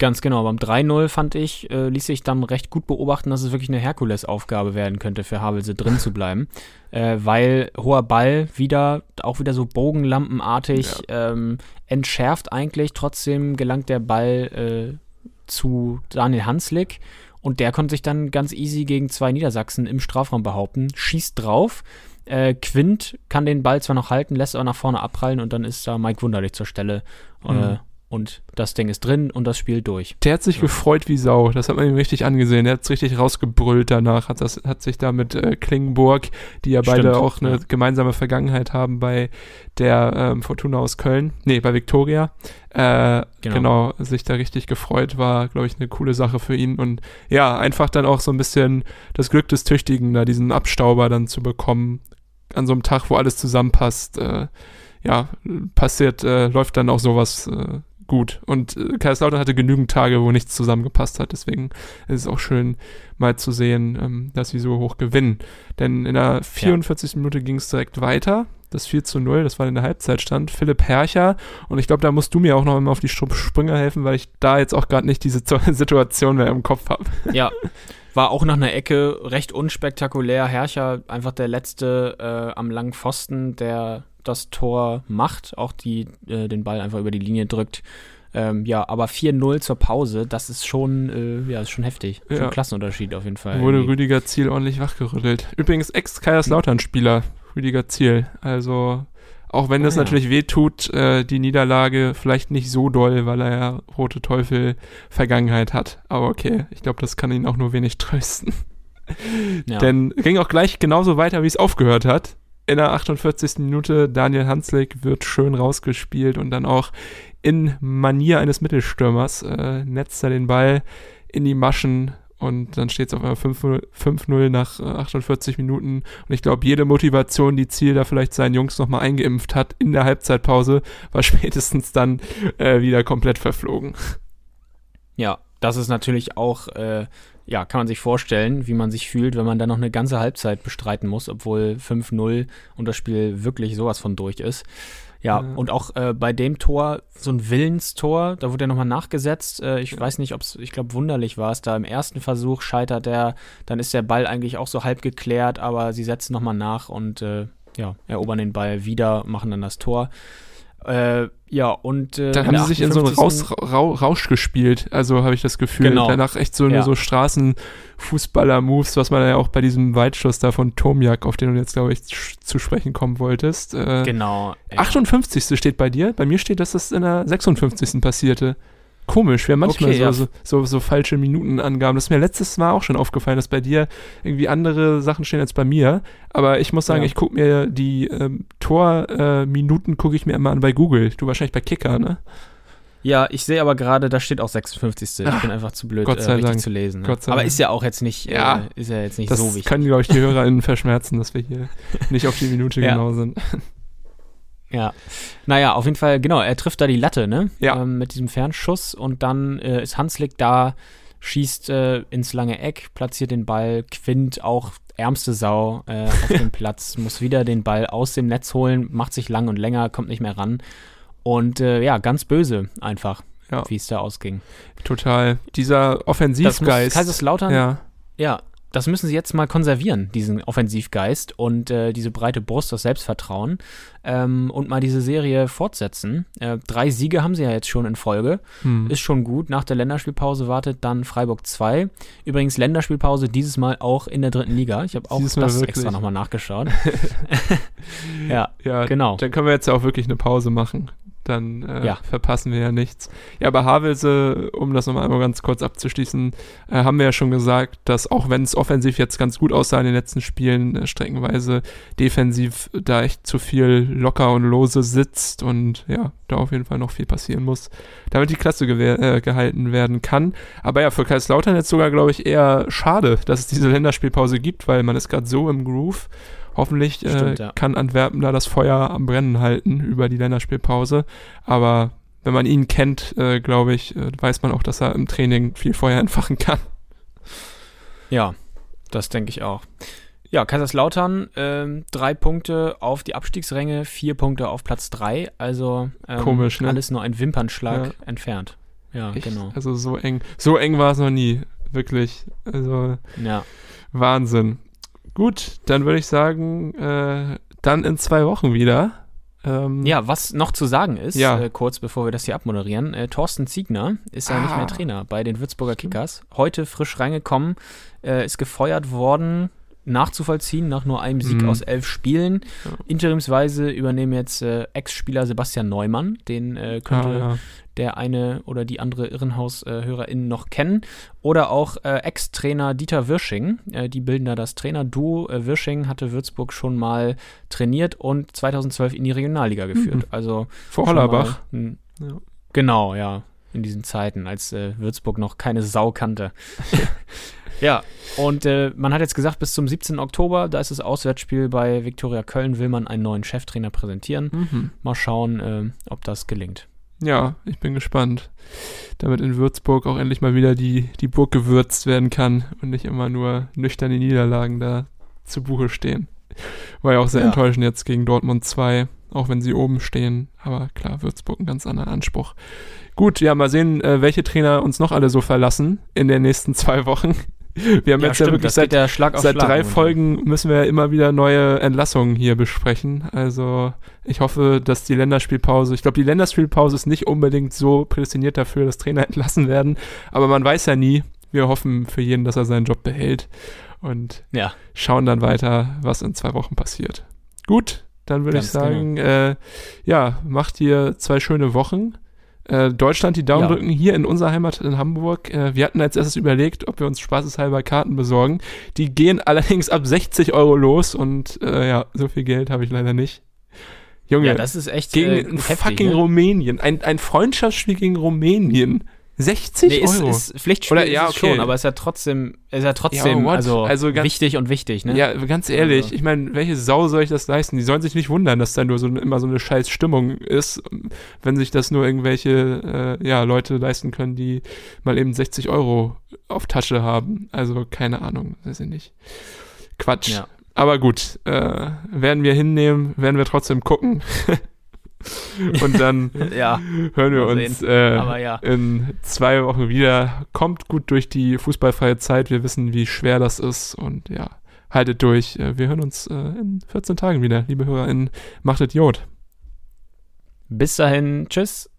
Ganz genau, beim 3:0 fand ich, ließ sich dann recht gut beobachten, dass es wirklich eine Herkulesaufgabe werden könnte für Havelse, drin zu bleiben, weil hoher Ball wieder so bogenlampenartig entschärft eigentlich, trotzdem gelangt der Ball zu Daniel Hanslik und der konnte sich dann ganz easy gegen zwei Niedersachsen im Strafraum behaupten, schießt drauf, Quint kann den Ball zwar noch halten, lässt aber nach vorne abprallen und dann ist da Mike Wunderlich zur Stelle, und das Ding ist drin und das Spiel durch. Der hat sich gefreut wie Sau, das hat man ihm richtig angesehen. Der hat es richtig rausgebrüllt danach, hat sich da mit Klingenburg, die ja beide auch eine gemeinsame Vergangenheit haben bei der Fortuna aus Köln, bei Viktoria, genau, sich da richtig gefreut, war, glaube ich, eine coole Sache für ihn. Und ja, einfach dann auch so ein bisschen das Glück des Tüchtigen, da diesen Abstauber dann zu bekommen, an so einem Tag, wo alles zusammenpasst, läuft dann auch sowas gut. Und Kaiserslautern hatte genügend Tage, wo nichts zusammengepasst hat. Deswegen ist es auch schön, mal zu sehen, dass sie so hoch gewinnen. Denn in der 44. Minute ging es direkt weiter. Das 4:0, das war in der Halbzeitstand. Philipp Hercher. Und ich glaube, da musst du mir auch noch einmal auf die Sprünge helfen, weil ich da jetzt auch gerade nicht diese Situation mehr im Kopf habe. Ja, war auch nach einer Ecke recht unspektakulär. Hercher, einfach der Letzte am langen Pfosten, der das Tor macht, auch den Ball einfach über die Linie drückt. Aber 4:0 zur Pause, das ist schon, ist schon heftig. Ja. Schon Klassenunterschied auf jeden Fall. Wurde irgendwie Rüdiger Ziel ordentlich wachgerüttelt. Übrigens Ex-Kaiserslautern-Spieler, Rüdiger Ziel. Also, auch wenn das natürlich wehtut, die Niederlage vielleicht nicht so doll, weil er ja rote Teufel-Vergangenheit hat. Aber okay, ich glaube, das kann ihn auch nur wenig trösten. Ja. Denn ging auch gleich genauso weiter, wie es aufgehört hat. In der 48. Minute, Daniel Hanslik wird schön rausgespielt und dann auch in Manier eines Mittelstürmers netzt er den Ball in die Maschen und dann steht es auf einmal 5:0 nach 48 Minuten. Und ich glaube, jede Motivation, die Ziel da vielleicht seinen Jungs nochmal eingeimpft hat in der Halbzeitpause, war spätestens dann wieder komplett verflogen. Ja, das ist natürlich auch... kann man sich vorstellen, wie man sich fühlt, wenn man dann noch eine ganze Halbzeit bestreiten muss, obwohl 5:0 und das Spiel wirklich sowas von durch ist. Ja. Und auch bei dem Tor, so ein Willenstor, da wurde er nochmal nachgesetzt. Ich weiß nicht, ich glaube, Wunderlich war es da. Im ersten Versuch scheitert er, dann ist der Ball eigentlich auch so halb geklärt, aber sie setzen nochmal nach und erobern den Ball wieder, machen dann das Tor. Dann haben sie sich in so einen Rausch gespielt, also habe ich das Gefühl. Genau. Danach echt so Straßenfußballer-Moves, was man ja auch bei diesem Weitschuss da von Tomiak, auf den du jetzt, glaube ich, zu sprechen kommen wolltest. Genau. 58. steht bei dir. Bei mir steht, dass das in der 56. passierte. Komisch, wir haben manchmal so falsche Minutenangaben. Das ist mir letztes Mal auch schon aufgefallen, dass bei dir irgendwie andere Sachen stehen als bei mir. Aber ich muss sagen, ich gucke mir die Torminuten gucke ich mir immer an bei Google. Du wahrscheinlich bei Kicker, ne? Ja, ich sehe aber gerade, da steht auch 56. Ich bin einfach zu blöd, richtig zu lesen. Ne? Aber ist ja auch jetzt nicht, ist ja jetzt nicht so wichtig. Das können, glaube ich, die HörerInnen verschmerzen, dass wir hier nicht auf die Minute genau sind. Ja, naja, auf jeden Fall, genau, er trifft da die Latte, ne? Ja. Mit diesem Fernschuss und dann ist Hanslik da, schießt ins lange Eck, platziert den Ball, Quint auch ärmste Sau auf dem Platz, muss wieder den Ball aus dem Netz holen, macht sich lang und länger, kommt nicht mehr ran und ganz böse einfach, wie es da ausging. Total, dieser Offensivgeist. Kaiserslautern, das müssen sie jetzt mal konservieren, diesen Offensivgeist und diese breite Brust, das Selbstvertrauen und mal diese Serie fortsetzen. 3 Siege haben sie ja jetzt schon in Folge, ist schon gut. Nach der Länderspielpause wartet dann Freiburg 2. Übrigens Länderspielpause dieses Mal auch in der dritten Liga. Ich habe auch das extra nochmal nachgeschaut. Ja, genau. Dann können wir jetzt ja auch wirklich eine Pause machen. Dann verpassen wir ja nichts. Ja, bei Havelse, um das nochmal einmal ganz kurz abzuschließen, haben wir ja schon gesagt, dass auch wenn es offensiv jetzt ganz gut aussah in den letzten Spielen, streckenweise defensiv da echt zu viel locker und lose sitzt und ja, da auf jeden Fall noch viel passieren muss, damit die Klasse gehalten werden kann. Aber ja, für Kaiserslautern jetzt sogar, glaube ich, eher schade, dass es diese Länderspielpause gibt, weil man ist gerade so im Groove. Hoffentlich kann Antwerpen da das Feuer am Brennen halten über die Länderspielpause. Aber wenn man ihn kennt, glaube ich, weiß man auch, dass er im Training viel Feuer entfachen kann. Ja, das denke ich auch. Ja, Kaiserslautern, 3 Punkte auf die Abstiegsränge, 4 Punkte auf Platz 3. Also komisch, ne? Alles nur ein Wimpernschlag entfernt. Ja, echt? Genau. Also so eng war es noch nie, wirklich. Also Wahnsinn. Gut, dann würde ich sagen, dann in 2 Wochen wieder. Was noch zu sagen ist, kurz bevor wir das hier abmoderieren, Thorsten Ziegner ist ja nicht mehr Trainer bei den Würzburger Kickers. Heute frisch reingekommen, ist gefeuert worden, nachzuvollziehen, nach nur einem Sieg aus 11 Spielen. Ja. Interimsweise übernehmen jetzt Ex-Spieler Sebastian Neumann, den könnte der eine oder die andere Irrenhaus-HörerInnen noch kennen. Oder auch Ex-Trainer Dieter Wirsching, die bilden da das Trainerduo. Wirsching hatte Würzburg schon mal trainiert und 2012 in die Regionalliga geführt. Also vor Hollerbach. Genau, in diesen Zeiten, als Würzburg noch keine Sau kannte. Ja, und man hat jetzt gesagt, bis zum 17. Oktober, da ist das Auswärtsspiel bei Viktoria Köln, will man einen neuen Cheftrainer präsentieren. Mal schauen, ob das gelingt. Ja, ich bin gespannt, damit in Würzburg auch endlich mal wieder die Burg gewürzt werden kann und nicht immer nur nüchterne Niederlagen da zu Buche stehen. War ja auch sehr enttäuschend jetzt gegen Dortmund 2, auch wenn sie oben stehen. Aber klar, Würzburg einen ganz anderen Anspruch. Gut, ja, mal sehen, welche Trainer uns noch alle so verlassen in den nächsten 2 Wochen. Wir haben jetzt wirklich seit 3 Folgen müssen wir ja immer wieder neue Entlassungen hier besprechen. Also ich hoffe, dass die Länderspielpause ist nicht unbedingt so prädestiniert dafür, dass Trainer entlassen werden. Aber man weiß ja nie. Wir hoffen für jeden, dass er seinen Job behält und schauen dann weiter, was in 2 Wochen passiert. Gut, dann würde ich sagen, macht ihr 2 schöne Wochen. Deutschland die Daumen drücken hier in unserer Heimat in Hamburg. Wir hatten als erstes überlegt, ob wir uns spaßeshalber Karten besorgen. Die gehen allerdings ab 60 € los und so viel Geld habe ich leider nicht. Junge, das ist echt gegen heftig, Rumänien. Ein Freundschaftsspiel gegen Rumänien. 60 €? Ist Pflichtspiel schon, aber ist ja trotzdem also ganz, wichtig und wichtig. Ne? Ja, ganz ehrlich, ich meine, welche Sau soll ich das leisten? Die sollen sich nicht wundern, dass da nur immer so eine scheiß Stimmung ist, wenn sich das nur irgendwelche Leute leisten können, die mal eben 60 € auf Tasche haben. Also keine Ahnung, weiß ich nicht. Quatsch. Ja. Aber gut, werden wir hinnehmen, werden wir trotzdem gucken. Und dann hören wir uns in 2 Wochen wieder. Kommt gut durch die fußballfreie Zeit. Wir wissen, wie schwer das ist. Und haltet durch. Wir hören uns in 14 Tagen wieder. Liebe HörerInnen, macht Idiot. Bis dahin. Tschüss.